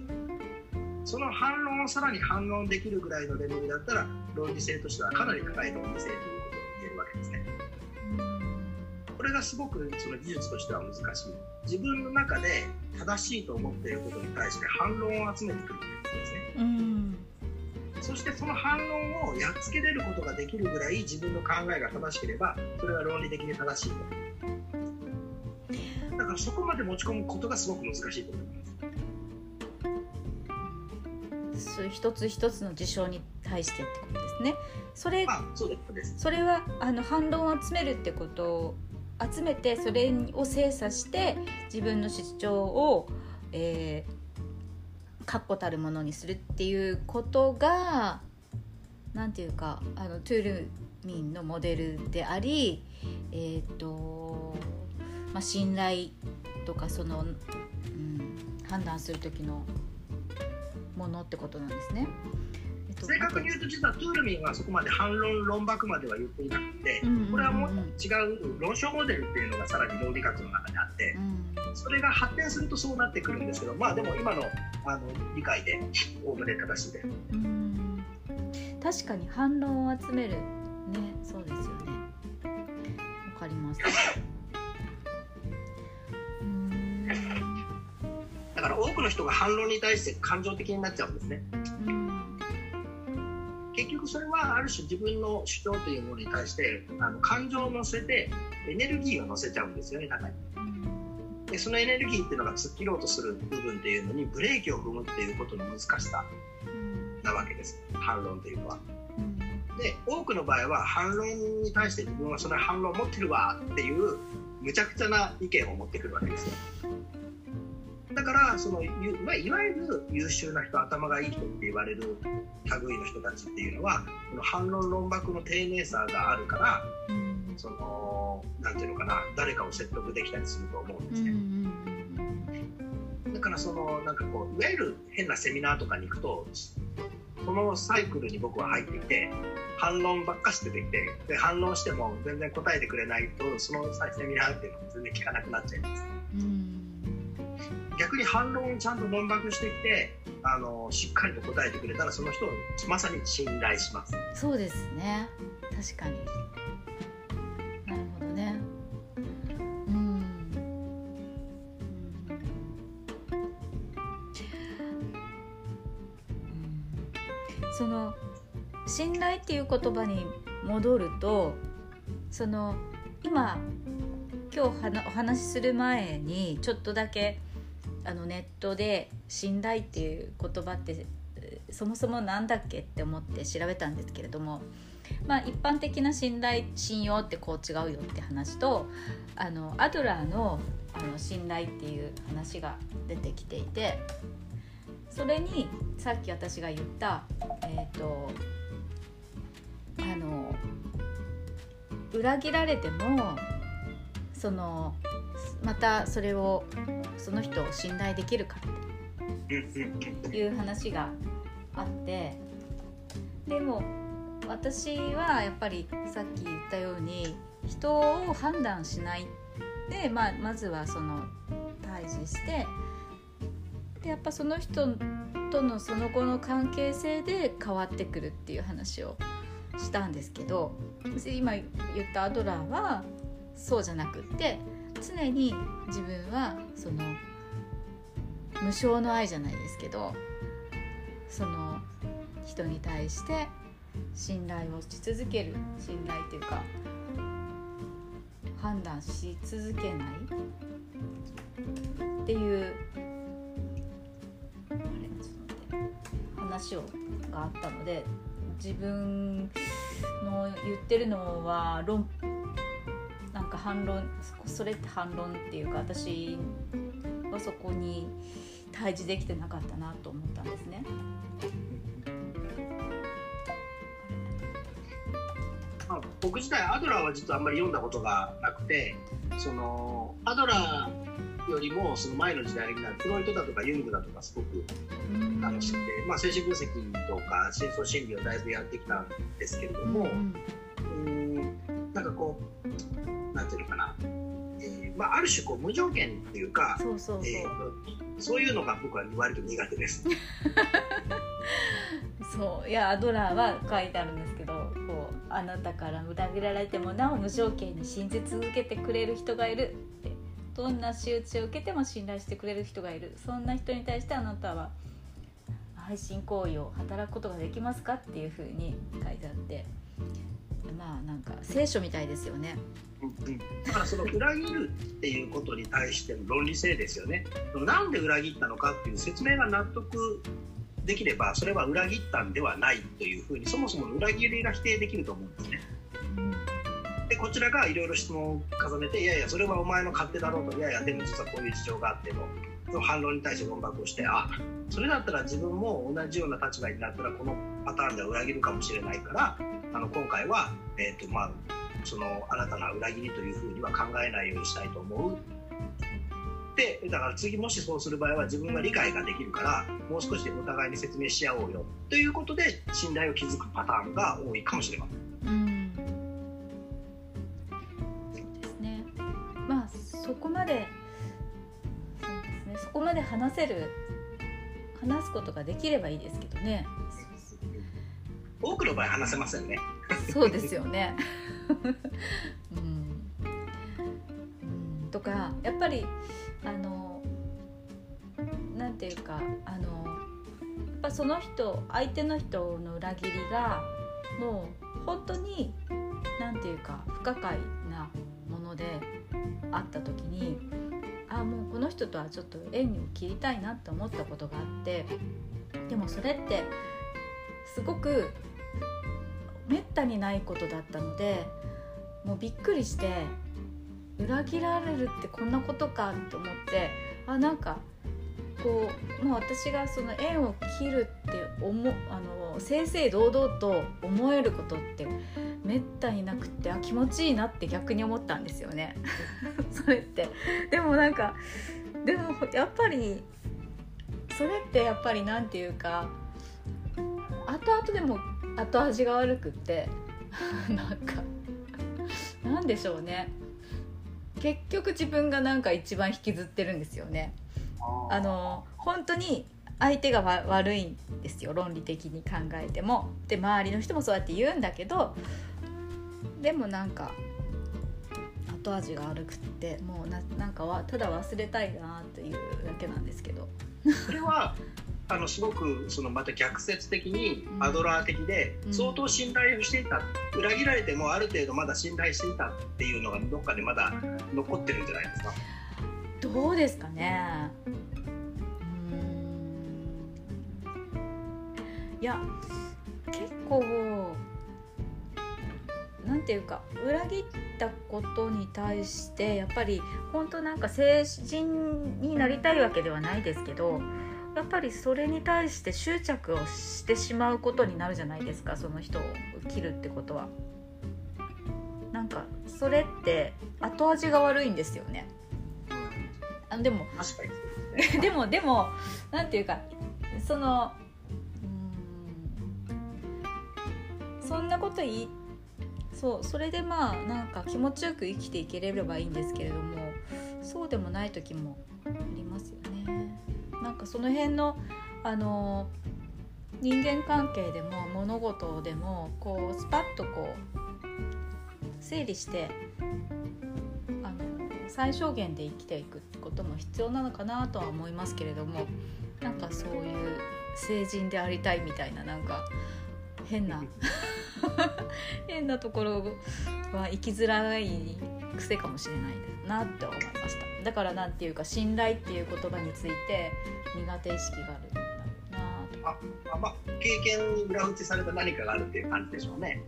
その反論をさらに反論できるぐらいのレベルだったら論理性としてはかなり高い論理性ということに言えるわけですね。これがすごくその技術としては難しい、自分の中で正しいと思っていることに対して反論を集めてくるっていうですね、うん、そしてその反論をやっつけれることができるぐらい自分の考えが正しければそれは論理的に正しいと。だからそこまで持ち込むことがすごく難しいと思います。そういう一つ一つの事象に対してってことですね。それ、あ、そうです。それはあの反論を集めるってことを集めて、それを精査して自分の主張を、えー、確固たるものにするっていうことが、なんていうか、あのトゥールミンのモデルであり、えーとまあ、信頼とかその、うん、判断する時のものってことなんですね。正確に言うと実はトゥールミンはそこまで反論論駁までは言っていなくて、うんうんうんうん、これはもう違う論証モデルっていうのがさらに論理学の中にあって、うん、それが発展するとそうなってくるんですけど、まあでも今 の, あの理解でおおむね正しいです、うん、確かに反論を集めるね、そうですよね、わかりますうん、だから多くの人が反論に対して感情的になっちゃうんですね、うん、結局それはある種自分の主張というものに対してあの感情を乗せてエネルギーを乗せちゃうんですよね、中に。でそのエネルギーっていうのが突っ切ろうとする部分っていうのにブレーキを踏むっていうことの難しさなわけです、反論というのは。で多くの場合は反論に対して自分はその反論を持ってるわっていうむちゃくちゃな意見を持ってくるわけですよ。だからそのいわゆる優秀な人、頭がいい人って言われる類の人たちっていうのはこの反論論駁の丁寧さがあるから、そのなんていうのかな、誰かを説得できたりすると思うんですね、うん、だからそのなんかこういわゆる変なセミナーとかに行くとそのサイクルに僕は入ってきて反論ばっかし出てきて、で反論しても全然答えてくれないとそのセミナーっていうのは全然聞かなくなっちゃいます、うん、逆に反論をちゃんと論駁してきて、あのしっかりと答えてくれたらその人をまさに信頼します。そうですね、確かに、なるほどね、うん、うん、その信頼っていう言葉に戻ると、その今今日はお話しする前にちょっとだけあのネットで信頼っていう言葉ってそもそもなんだっけって思って調べたんですけれども、まあ、一般的な信頼、信用ってこう違うよって話と、あのアドラーの、あの信頼っていう話が出てきていて、それにさっき私が言った、えーと、あの裏切られてもそのまたそれをその人を信頼できるかっていう話があって、でも私はやっぱりさっき言ったように人を判断しないで、まあ、まずはその対峙して、でやっぱその人とのその後の関係性で変わってくるっていう話をしたんですけど、今言ったアドラーはそうじゃなくって、常に自分はその無償の愛じゃないですけど、その人に対して信頼をし続ける、信頼というか判断し続けないっていう話をがあったので、自分の言ってるのは論なんか反論、それって反論っていうか、私はそこに対峙できてなかったなと思ったんですね。僕自体アドラーは実はあんまり読んだことがなくて、そのアドラーよりもその前の時代になるフロイトだとかユングだとかすごく楽しくて、まあ、精神分析とか深層心理をだいぶやってきたんですけれども、うんうん、なんかこうなんていうのかな、えーまあ、ある種こう無条件っていうか、そうそうそう、えー、そういうのが僕は割と苦手ですそういやアドラーは書いてあるんですけど、こうあなたから裏切られてもなお無条件に信じ続けてくれる人がいるって、どんな仕打ちを受けても信頼してくれる人がいる、そんな人に対してあなたは愛心行為を働くことができますかっていう風に書いてあって、まあなんか聖書みたいですよね。だからその裏切るっていうことに対しての論理性ですよね。なんで裏切ったのかっていう説明が納得できれば、それは裏切ったんではないというふうにそもそも裏切りが否定できると思うんですね。でこちらがいろいろ質問を重ねて、いやいやそれはお前の勝手だろうと、いやいやでも実はこういう事情があってのその反論に対して論駁をして、あそれだったら自分も同じような立場になったらこのパターンでは裏切るかもしれないから、あの今回は、えーとまあ、その新たな裏切りというふうには考えないようにしたいと思う。でだから次もしそうする場合は自分が理解ができるからもう少しお互いに説明し合おうよということで信頼を築くパターンが多いかもしれません。うんそうですね、まあそこまでそうですね、そこまで話せる話すことができればいいですけどね。多くの場合話せませんね。そうですよね、うんうん、とかやっぱりあのなんていうかあのやっぱその人相手の人の裏切りがもう本当になんていうか不可解なものであった時に、あもうこの人とはちょっと縁を切りたいなって思ったことがあって、でもそれってすごくめったにないことだったので、もうびっくりして裏切られるってこんなことかと思って、あなんかこうもう私がその縁を切るって思あの正々堂々と思えることってめったになくって、あ気持ちいいなって逆に思ったんですよねそれってでもなんかでもやっぱりそれってやっぱりなんていうか後々でも後味が悪くってなんかなんでしょうね、結局自分がなんか一番引きずってるんですよね。あの本当に相手がわ悪いんですよ、論理的に考えても。で周りの人もそうやって言うんだけど、でもなんか後味が悪くってもう な, なんかはただ忘れたいなというだけなんですけどそれはあのすごくそのまた逆説的にアドラー的で、相当信頼をしていた、裏切られてもある程度まだ信頼していたっていうのがどっかでまだ残ってるんじゃないですか。どうですかね。いや結構なんていうか裏切ったことに対してやっぱり本当なんか成人になりたいわけではないですけど、やっぱりそれに対して執着をしてしまうことになるじゃないですか。その人を切るってことはなんかそれって後味が悪いんですよね。あでもでもでもなんていうかそのうーんそんなこと言いそうそれでまあなんか気持ちよく生きていければいいんですけれども、そうでもない時もありますよね。なんかその辺のあの人間関係でも物事でもこうスパッとこう整理してあの最小限で生きていくことも必要なのかなとは思いますけれども、なんかそういう成人でありたいみたいななんか変な変なところは生きづらい癖かもしれないなって思いました。だからなんていうか信頼っていう言葉について苦手意識があるんだろうなと。あ、まあ、経験に裏打ちされた何かがあるっていう感じでしょうね。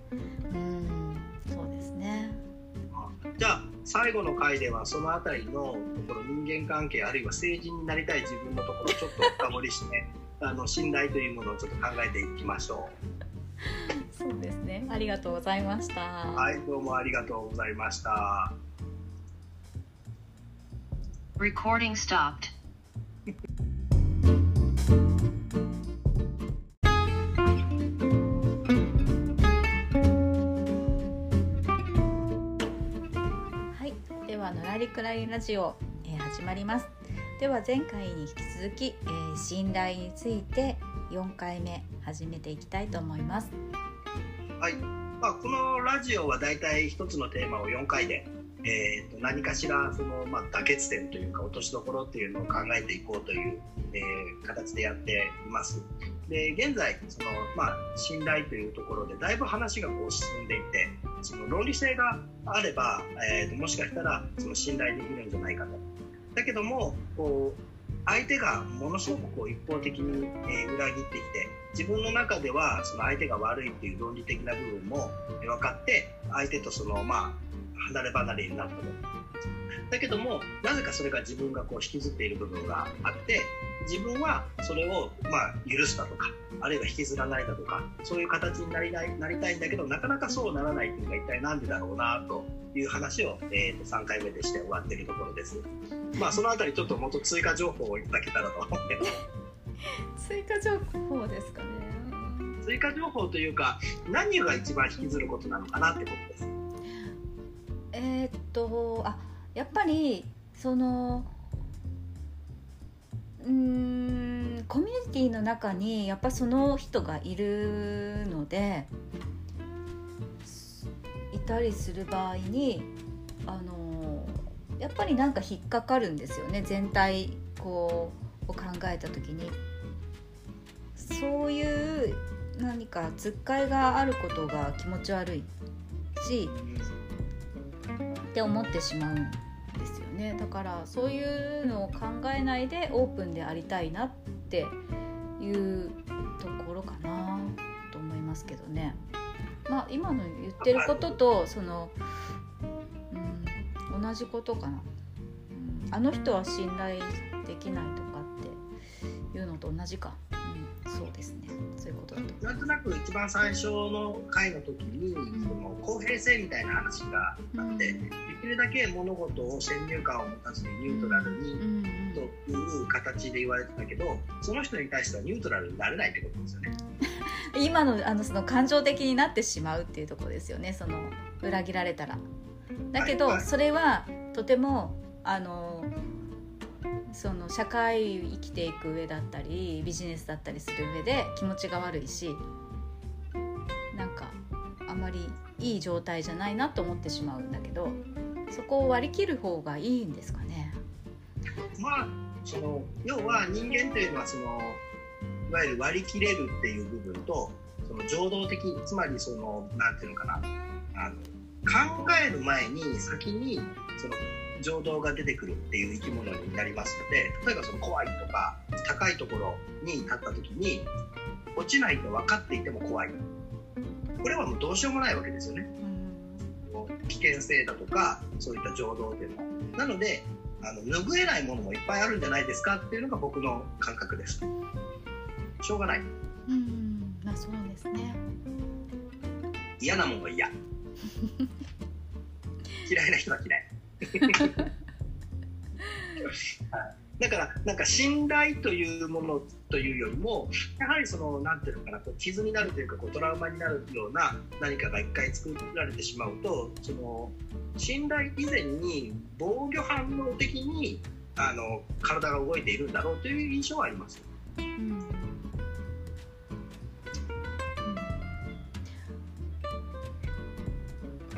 じゃあ最後の回ではそのあたりのところ人間関係あるいは成人になりたい自分のところをちょっと深掘りしてあの信頼というものをちょっと考えていきましょう。そうですね、ありがとうございました。はい、どうもありがとうございました。 Recording stopped. のらりくらりラジオ、えー、始まります。では前回に引き続き、えー、信頼についてよんかいめ始めていきたいと思います。はい、まあ、このラジオはだいたい一つのテーマをよんかいで、えー、と何かしらその、まあ、妥結点というか落としどころというのを考えていこうという、えー、形でやっています。で現在その、まあ、信頼というところでだいぶ話がこう進んでいて、その論理性があれば、えー、ともしかしたらその信頼できるんじゃないかと。だけどもこう相手がものすごくこう一方的に、えー、裏切ってきて、自分の中ではその相手が悪いっていう論理的な部分も分かって相手とその、まあ、離れ離れになったと。だけどもなぜかそれが自分がこう引きずっている部分があって、自分はそれを、まあ、許すだとかあるいは引きずらないだとかそういう形になりたい、なりたいんだけどなかなかそうならないというのが一体なんでだろうなという話を、えー、とさんかいめでして終わっているところです。まあそのあたりちょっともっと追加情報をいただけたらと思って追加情報ですかね。追加情報というか何が一番引きずることなのかなってことです。えー、っとあやっぱりそのうーんコミュニティの中にやっぱその人がいるのでいたりする場合にあのやっぱりなんか引っかかるんですよね。全体こうを考えた時にそういう何かつっかえがあることが気持ち悪いしって思ってしまうんですよね。だからそういうのを考えないでオープンでありたいなっていうところかなと思いますけどね。まあ今の言ってることとその、うん、同じことかな、うん、あの人は信頼できないとかっていうのと同じか、うん、そうですね、そういうことだと。なんとなく一番最初の回の時に、うん、その公平性みたいな話があって、うんできるだけ物事を先入観を持たずにニュートラルにという形で言われてたけど、その人に対してはニュートラルになれないってことですよね。今 の, あのその感情的になってしまうっていうところですよね。その裏切られたらだけど、はいはい、それはとてもあのその社会生きていく上だったりビジネスだったりする上で気持ちが悪いしなんかあまりいい状態じゃないなと思ってしまうんだけど、そこを割り切る方がいいんですかね。まあその要は人間というのはそのいわゆる割り切れるっていう部分とその情動的、つまりそのなんていうのかなあの考える前に先にその情動が出てくるっていう生き物になりますので、例えばその怖いとか高いところに立った時に落ちないと分かっていても怖い、これはもうどうしようもないわけですよね。危険性だとかそういった情動というのはなのであの拭えないものもいっぱいあるんじゃないですかっていうのが僕の感覚です。しょうがない。うん、まあそうですね。嫌なものは嫌。嫌いな人は嫌い。だからなんか信頼というものというよりもやはりそのなんていうのかな、こう傷になるというかこうトラウマになるような何かが一回作られてしまうと、その信頼以前に防御反応的にあの体が動いているんだろうという印象はあります。うん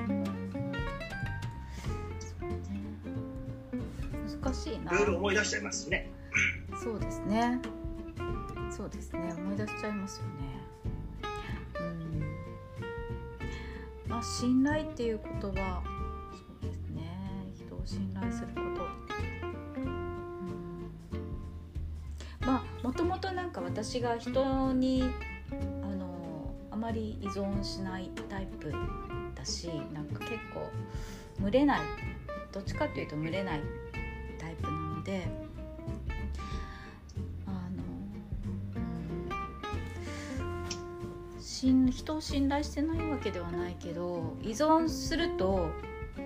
うん、難しいな。いろいろ思い出しちゃいますね。そうですね。そうですね。思い出しちゃいますよね。うん、まあ信頼っていうことはそうですね。人を信頼すること。まあもともとなんか私が人にあのあまり依存しないタイプだし、なんか結構群れない、どっちかというと群れないタイプなので、あの、うん、人を信頼してないわけではないけど、依存すると、う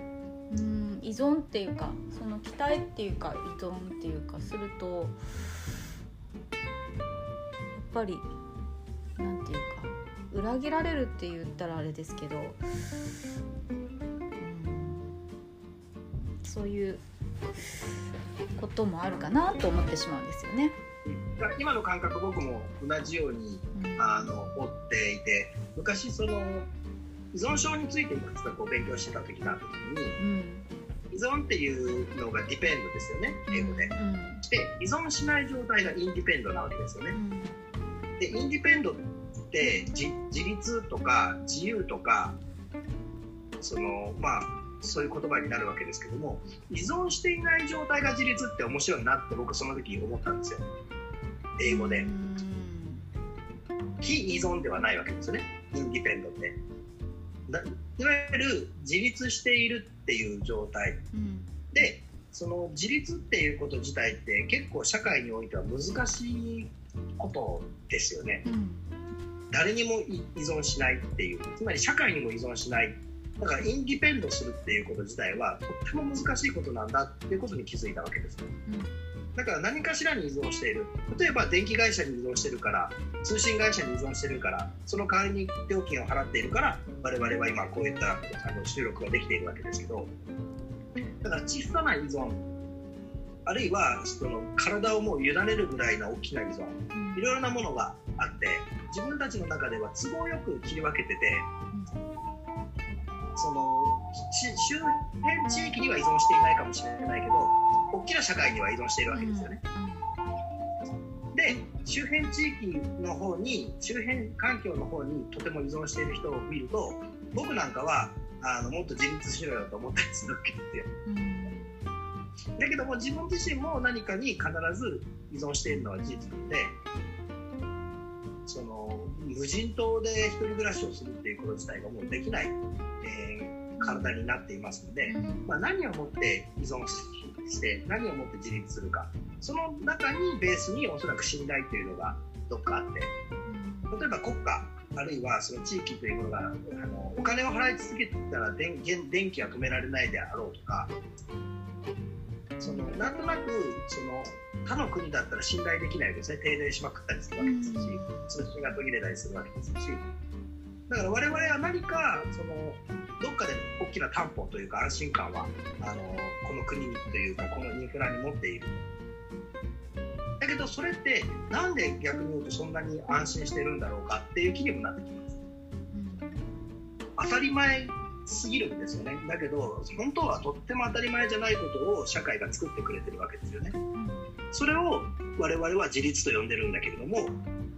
ん、依存っていうかその期待っていうか依存っていうかすると。やっぱりなんていうか裏切られるって言ったらあれですけど、うん、そういうこともあるかなと思ってしまうんですよね。今の感覚僕も同じように、うん、あの追っていて、昔その依存症についてもこう勉強してた時があった時に、うん、依存っていうのがディペンドですよね、英語で、うんうん、で依存しない状態がインディペンドなわけですよね、うん、でインディペンドって自立とか自由とか その、まあ、そういう言葉になるわけですけども、依存していない状態が自立って面白いなって僕その時思ったんですよ。英語で非依存ではないわけですよね、インディペンドって。だいわゆる自立しているっていう状態、うん、でその自立っていうこと自体って結構社会においては難しいことですよね、うん、誰にも依存しないっていう、つまり社会にも依存しない、だからインディペンドするっていうこと自体はとっても難しいことなんだっていうことに気づいたわけです、うん、だから何かしらに依存している、例えば電気会社に依存してるから、通信会社に依存してるから、その代わりに料金を払っているから我々は今こういったあの収録ができているわけですけど、だから小さな依存、あるいはその体をもう委ねるぐらいの大きな依存、いろいろなものがあって、自分たちの中では都合よく切り分けてて、その周辺地域には依存していないかもしれないけど、大きな社会には依存しているわけですよね。で、周辺地域の方に、周辺環境の方にとても依存している人を見ると、僕なんかはあのもっと自立しろよと思ったりするわけですよ。だけども自分自身も何かに必ず依存しているのは事実なので、その無人島で一人暮らしをするっていうこと自体がもうできない、えー、体になっていますので、まあ、何をもって依存して何をもって自立するか、その中にベースにおそらく信頼というのがどっかあって、例えば国家あるいはその地域というものがあのお金を払い続けたら 電, 電気は止められないであろうとか、そのなんとなくその他の国だったら信頼できないですね、停電しまくったりするわけですし、通信が途切れたりするわけですし、だから我々は何かそのどっかで大きな担保というか安心感はあのこの国というかこのインフラに持っている。だけどそれってなんで逆に言うとそんなに安心してるんだろうかっていう気にもなってきます。当たり前すぎるんですよね。だけど本当はとっても当たり前じゃないことを社会が作ってくれてるわけですよね。それを我々は自立と呼んでるんだけれども、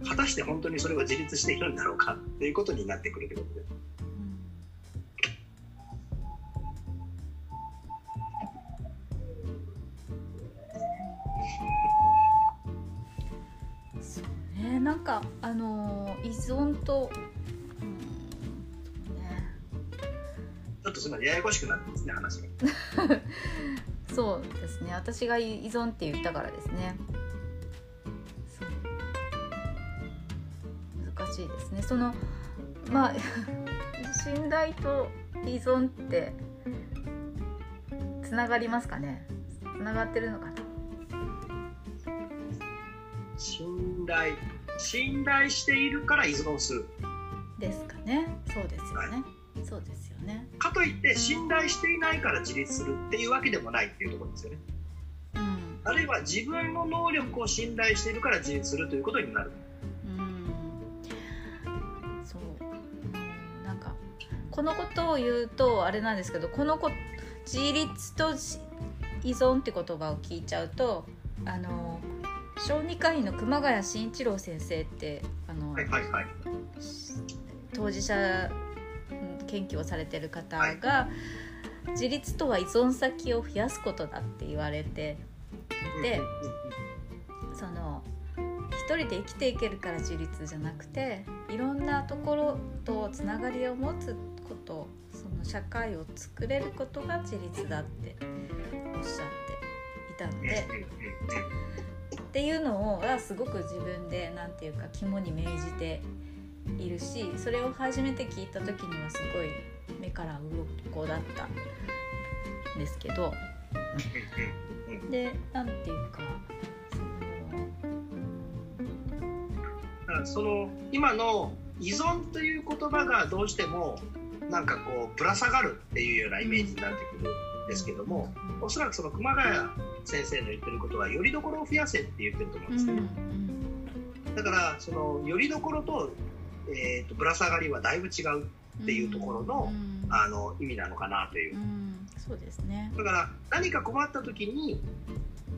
果たして本当にそれは自立しているんだろうかっていうことになってくるということです。そうね、なんかあの依存とちょっとそんなややこしくなってますね、話がそうですね、私が依存って言ったからですね。そう難しいですね、そのまあ信頼と依存ってつながりますかね、つながってるのかな。信頼信頼しているから依存するですかね。そうですよね、はい、そうですよね。かといって信頼していないから自立するっていうわけでもないっていうところですよね、うん、あるいは自分の能力を信頼しているから自立するということになる、うん、そう。なんかこのことを言うとあれなんですけど、このこ自立と依存って言葉を聞いちゃうと、あの小児科医の熊谷慎一郎先生ってあの、はいはいはい、当事者研究をされている方が、はい、自立とは依存先を増やすことだって言われていて、その一人で生きていけるから自立じゃなくて、いろんなところとつながりを持つこと、その社会を作れることが自立だっておっしゃっていたのでっていうのをすごく自分でなんていうか肝に銘じているし、それを初めて聞いた時にはすごい目から鱗だったんですけど、でなんていうかその今の依存という言葉がどうしてもなんかこうぶら下がるっていうようなイメージになってくるんですけども、おそらくその熊谷先生の言ってることはよりどころを増やせって言ってると思うんですけど、だからそのよりどころと、えーとぶら下がりはだいぶ違うっていうところの、うんうん、あの意味なのかなという、うん、そうですね。だから何か困った時に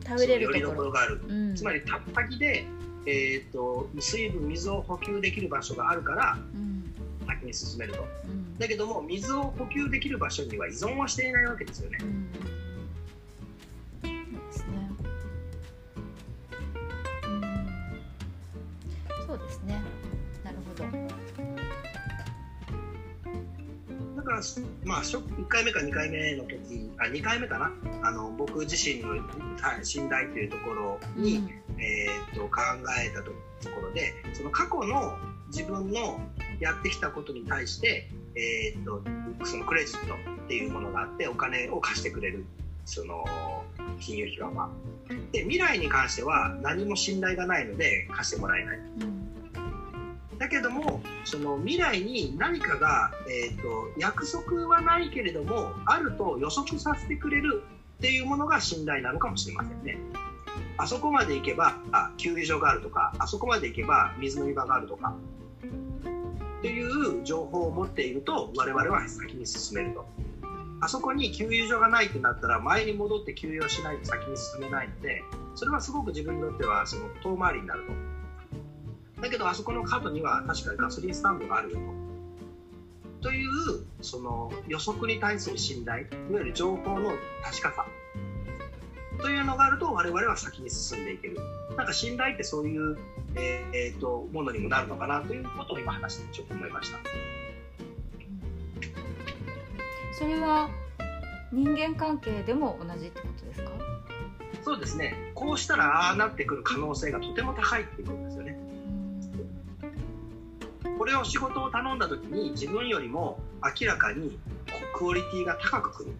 食べれるよりどころがある、うん、つまりたったきで、えーと水分水を補給できる場所があるから、うん、先に進めると、うん、だけども水を補給できる場所には依存はしていないわけですよね、うん、ですね。なるほど。だからまあいっかいめかにかいめの時、あにかいめかな、あの僕自身の信頼というところに、うん、えー、と考えたところで、その過去の自分のやってきたことに対して、えー、とそのクレジットっていうものがあってお金を貸してくれるその金融機関は、で未来に関しては何も信頼がないので貸してもらえない。うん、だけどもその未来に何かが、えーと、約束はないけれどもあると予測させてくれるっていうものが信頼なのかもしれませんね。あそこまで行けばあ給油所があるとか、あそこまで行けば水飲み場があるとかっていう情報を持っていると我々は先に進めると、あそこに給油所がないってなったら前に戻って給油をしないと先に進めないので、それはすごく自分にとってはその遠回りになると。だけどあそこの角には確かにガソリンスタンドがあるよというその予測に対する信頼、いわゆる情報の確かさというのがあると我々は先に進んでいける。なんか信頼ってそういう、えーえー、とものにもなるのかなということを今話してちょっと思いました。それは人間関係でも同じってことですか？そうですね、こうしたらああなってくる可能性がとても高いっていうことですよね。これを仕事を頼んだ時に自分よりも明らかにクオリティが高くくる。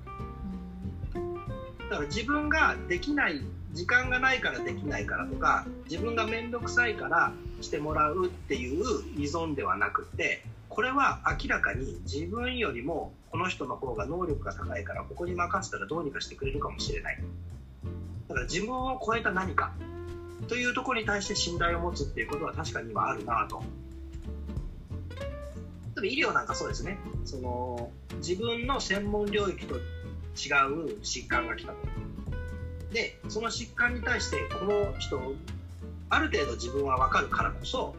だから自分ができない、時間がないからできないからとか、自分が面倒くさいからしてもらうっていう依存ではなくて、これは明らかに自分よりもこの人の方が能力が高いからここに任せたらどうにかしてくれるかもしれない、だから自分を超えた何かというところに対して信頼を持つっていうことは確かに今あるなと。医療なんかそうですね、その自分の専門領域と違う疾患が来たと、でその疾患に対してこの人ある程度自分は分かるからこそ、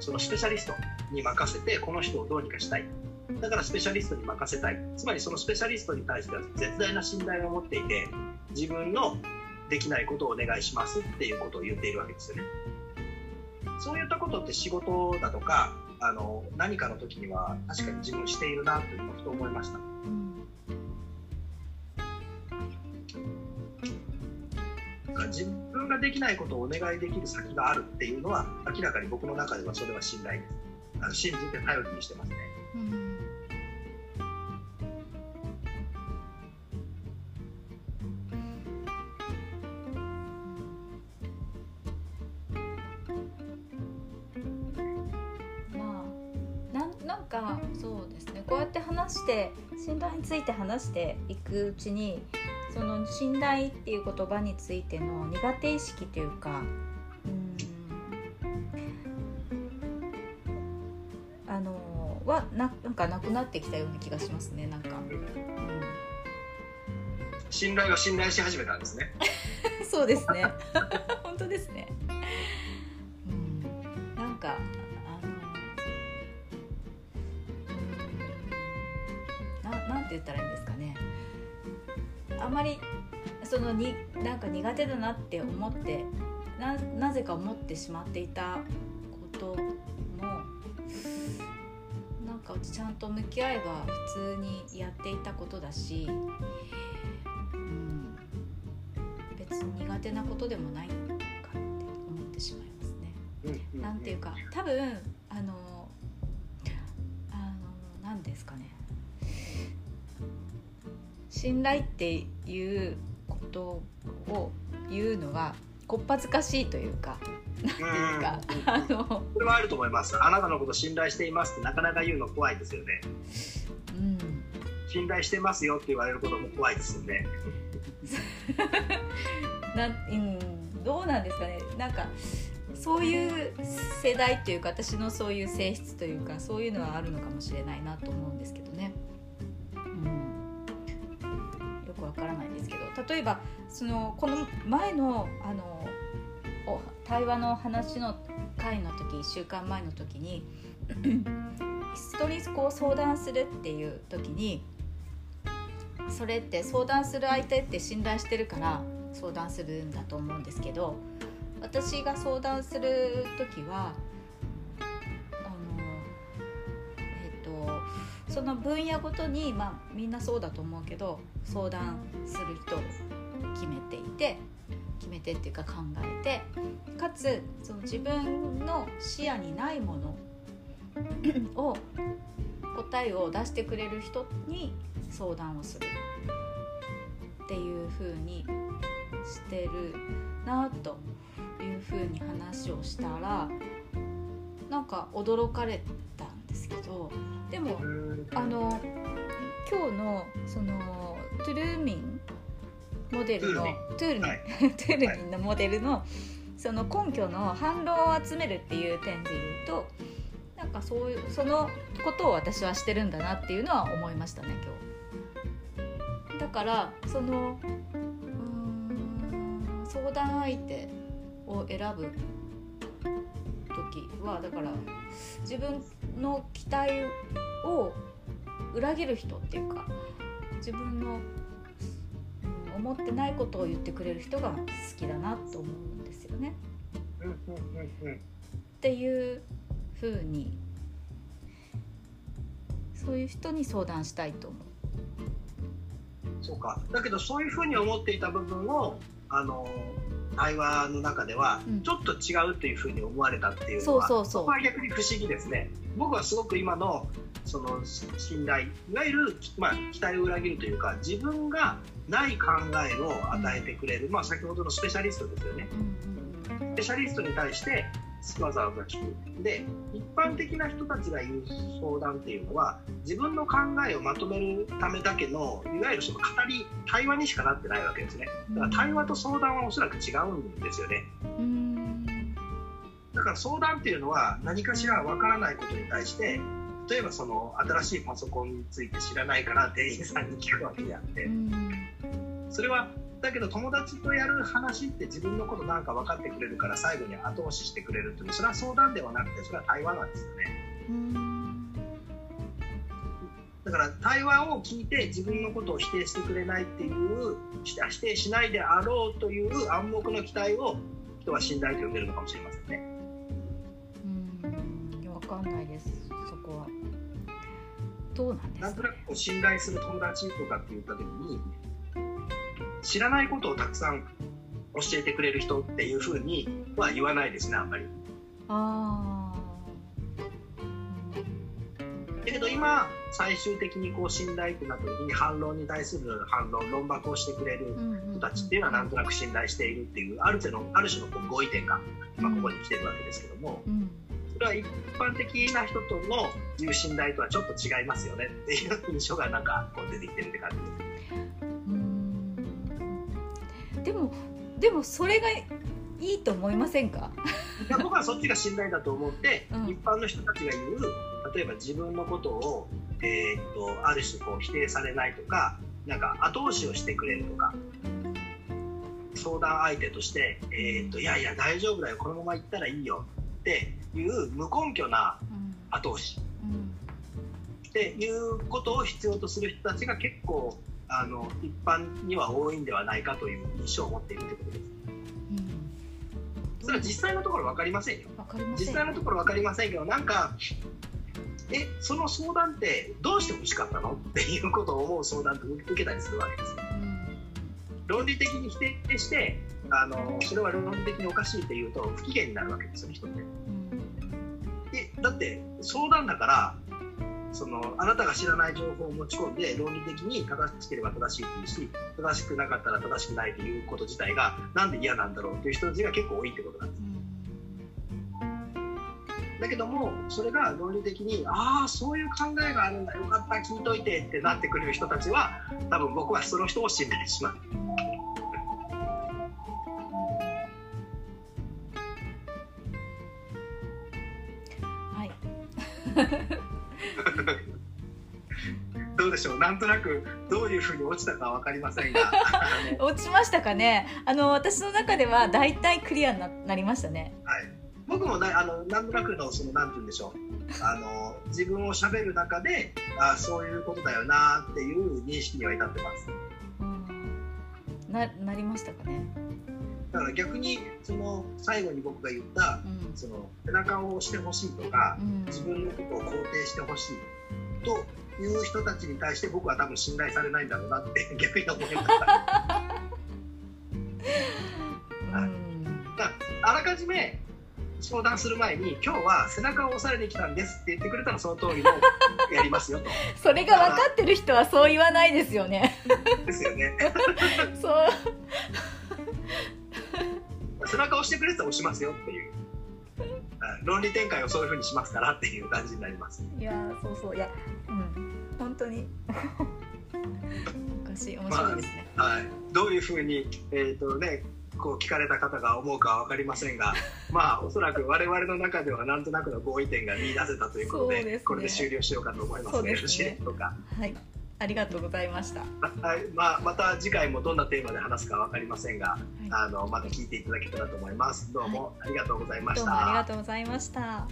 そのスペシャリストに任せてこの人をどうにかしたい、だからスペシャリストに任せたい、つまりそのスペシャリストに対しては絶大な信頼を持っていて、自分のできないことをお願いしますっていうことを言っているわけですよね。そういったことって仕事だとかあの何かの時には確かに自分しているなというふうに思いました。か自分ができないことをお願いできる先があるっていうのは明らかに僕の中ではそれは信頼です。あの信じて頼りにしてますね、うん、まあ な, なんかそうですね、こうやって話して信頼について話していくうちにその信頼っていう言葉についての苦手意識というか、うん、あのは な, なんかなくなってきたような気がしますね。なんか、うん、信頼が信頼し始めたんですね。そうですね。本当ですね。うん、なんかあの な, なんて言ったらいいんですかね。あまりそのになんか苦手だなって思って な, なぜか思ってしまっていたこともなんかちゃんと向き合えば普通にやっていたことだし、うん、別に苦手なことでもないかって思ってしまいますね、うん、なんていうか多分あのあのなんですかね、信頼っていうことを言うのがこっぱずかしいというか、なんていうか、あのそれはあると思います。あなたのこと信頼していますってなかなか言うの怖いですよね、うん、信頼してますよって言われることも怖いですよね。な、うん、どうなんですかね。なんかそういう世代というか私のそういう性質というかそういうのはあるのかもしれないなと思うんですけどね。わからないんですけど、例えばそのこの前の、 あの対話の話の会の時いっしゅうかんまえの時に人にこう相談するっていう時に、それって相談する相手って信頼してるから相談するんだと思うんですけど、私が相談する時はあの、えっとその分野ごとに、まあ、みんなそうだと思うけど相談する人を決めていて決めてっていうか考えて、かつその自分の視野にないものを答えを出してくれる人に相談をするっていう風にしてるなという風に話をしたらなんか驚かれたんですけど、でもあの今日 の, そのトゥルーミンモデルのトゥルミンのモデル の, その根拠の反論を集めるっていう点でいうとなんか そ, ういうそのことを私はしてるんだなっていうのは思いましたね今日。だからそのうーん相談相手を選ぶ時はだから自分の期待を裏切る人っていうか自分の思ってないことを言ってくれる人が好きだなと思うんですよね、うんうんうん、っていう風にそういう人に相談したいと思う。そうか。だけどそういう風に思っていた部分をあの対話の中ではちょっと違うというふうに思われたっていうのは、うん、そうそうそう、ここは逆に不思議ですね。僕はすごく今 の, その信頼いわゆる、まあ、期待を裏切るというか自分がない考えを与えてくれる、うんまあ、先ほどのスペシャリストですよね、うん、スペシャリストに対してわざわざ聞く。で一般的な人たちが言う相談っていうのは自分の考えをまとめるためだけのいわゆるその語り対話にしかなってないわけですね。だから対話と相談はおそらく違うんですよね。うーんだから相談っていうのは何かしらわからないことに対して例えばその新しいパソコンについて知らないから店員さんに聞くわけであって、それはだけど友達とやる話って自分のことなんか分かってくれるから最後に後押ししてくれるっていうのはそれは相談ではなくてそれは対話なんですよね。うんだから対話を聞いて自分のことを否定してくれないっていう否定しないであろうという暗黙の期待を人は信頼と呼んでるのかもしれませんね。うん分かんないです。そこはどうなんですかね。なんとなく信頼する友達とかって言った時に知らないことをたくさん教えてくれる人っていうふうには言わないですね、あんまり。あー。だけど今最終的にこう信頼ってなった時に反論に対する反論論駁をしてくれる人たちっていうのはなんとなく信頼しているっていうある程度ある種のこう合意点が今ここに来てるわけですけども、うんうん、それは一般的な人とのいう信頼とはちょっと違いますよねっていう印象がなんかこう出てきてるって感じです。うん、でもでもそれがいいと思いませんか？いや僕はそっちが信頼だと思って、うん、一般の人たちが言う例えば自分のことを、えー、っとある種こう否定されないとかなんか後押しをしてくれるとか相談相手として、えー、っといやいや大丈夫だよこのまま行ったらいいよっていう無根拠な後押し、うんうん、っていうことを必要とする人たちが結構あの一般には多いんではないかという印象を持っているということです。それは実際のところ分かりませんよ。分かりません。実際のところ分かりませんけど、なんかえその相談ってどうして欲しかったのっていうことを思う相談を受けたりするわけです。論理的に否定してあのそれは論理的におかしいっていうと不機嫌になるわけですよね、人って。えだって相談だからそのあなたが知らない情報を持ち込んで論理的に正しければ正しいっていうし正しくなかったら正しくないということ自体がなんで嫌なんだろうという人たちが結構多いってことなんです。だけどもそれが論理的にああそういう考えがあるんだよかった聞いといてってなってくれる人たちは多分僕はその人を信頼します。はいどうでしょう、なんとなくどういうふうに落ちたかは分かりませんが落ちましたかね。あの私の中ではだいたいクリアになりましたね、はい、僕もだあのなんとなくのそのなんて言うんでしょうあの自分を喋る中であそういうことだよなっていう認識には至ってます、うん、な, なりましたかね。だから逆にその最後に僕が言った、うん、その背中を押してほしいとか、うん、自分のことを肯定してほしいという人たちに対して僕は多分信頼されないんだろうなって逆に思いました、はい、だあらかじめ相談する前に今日は背中を押されに来たんですって言ってくれたらその通りのやりますよとそれが分かってる人はそう言わないですよねですよねそう背中を押してくれてたら押しますよっていう論理展開をそういう風にしますからっていう感じになります。いやそうそういや、うん、本当におかしい面白いですね。まあはい、どういう風にえっとねこう聞かれた方が思うかは分かりませんが、まあおそらく我々の中ではなんとなくの合意点が見出せたということで、でね、これで終了しようかと思いますね。ねよろしいでしょうか。はい。ありがとうございました。はい、まあ、また次回もどんなテーマで話すか分かりませんが、はい、あのまた聞いていただけたらと思います。どうもありがとうございました。はい、どうもありがとうございました。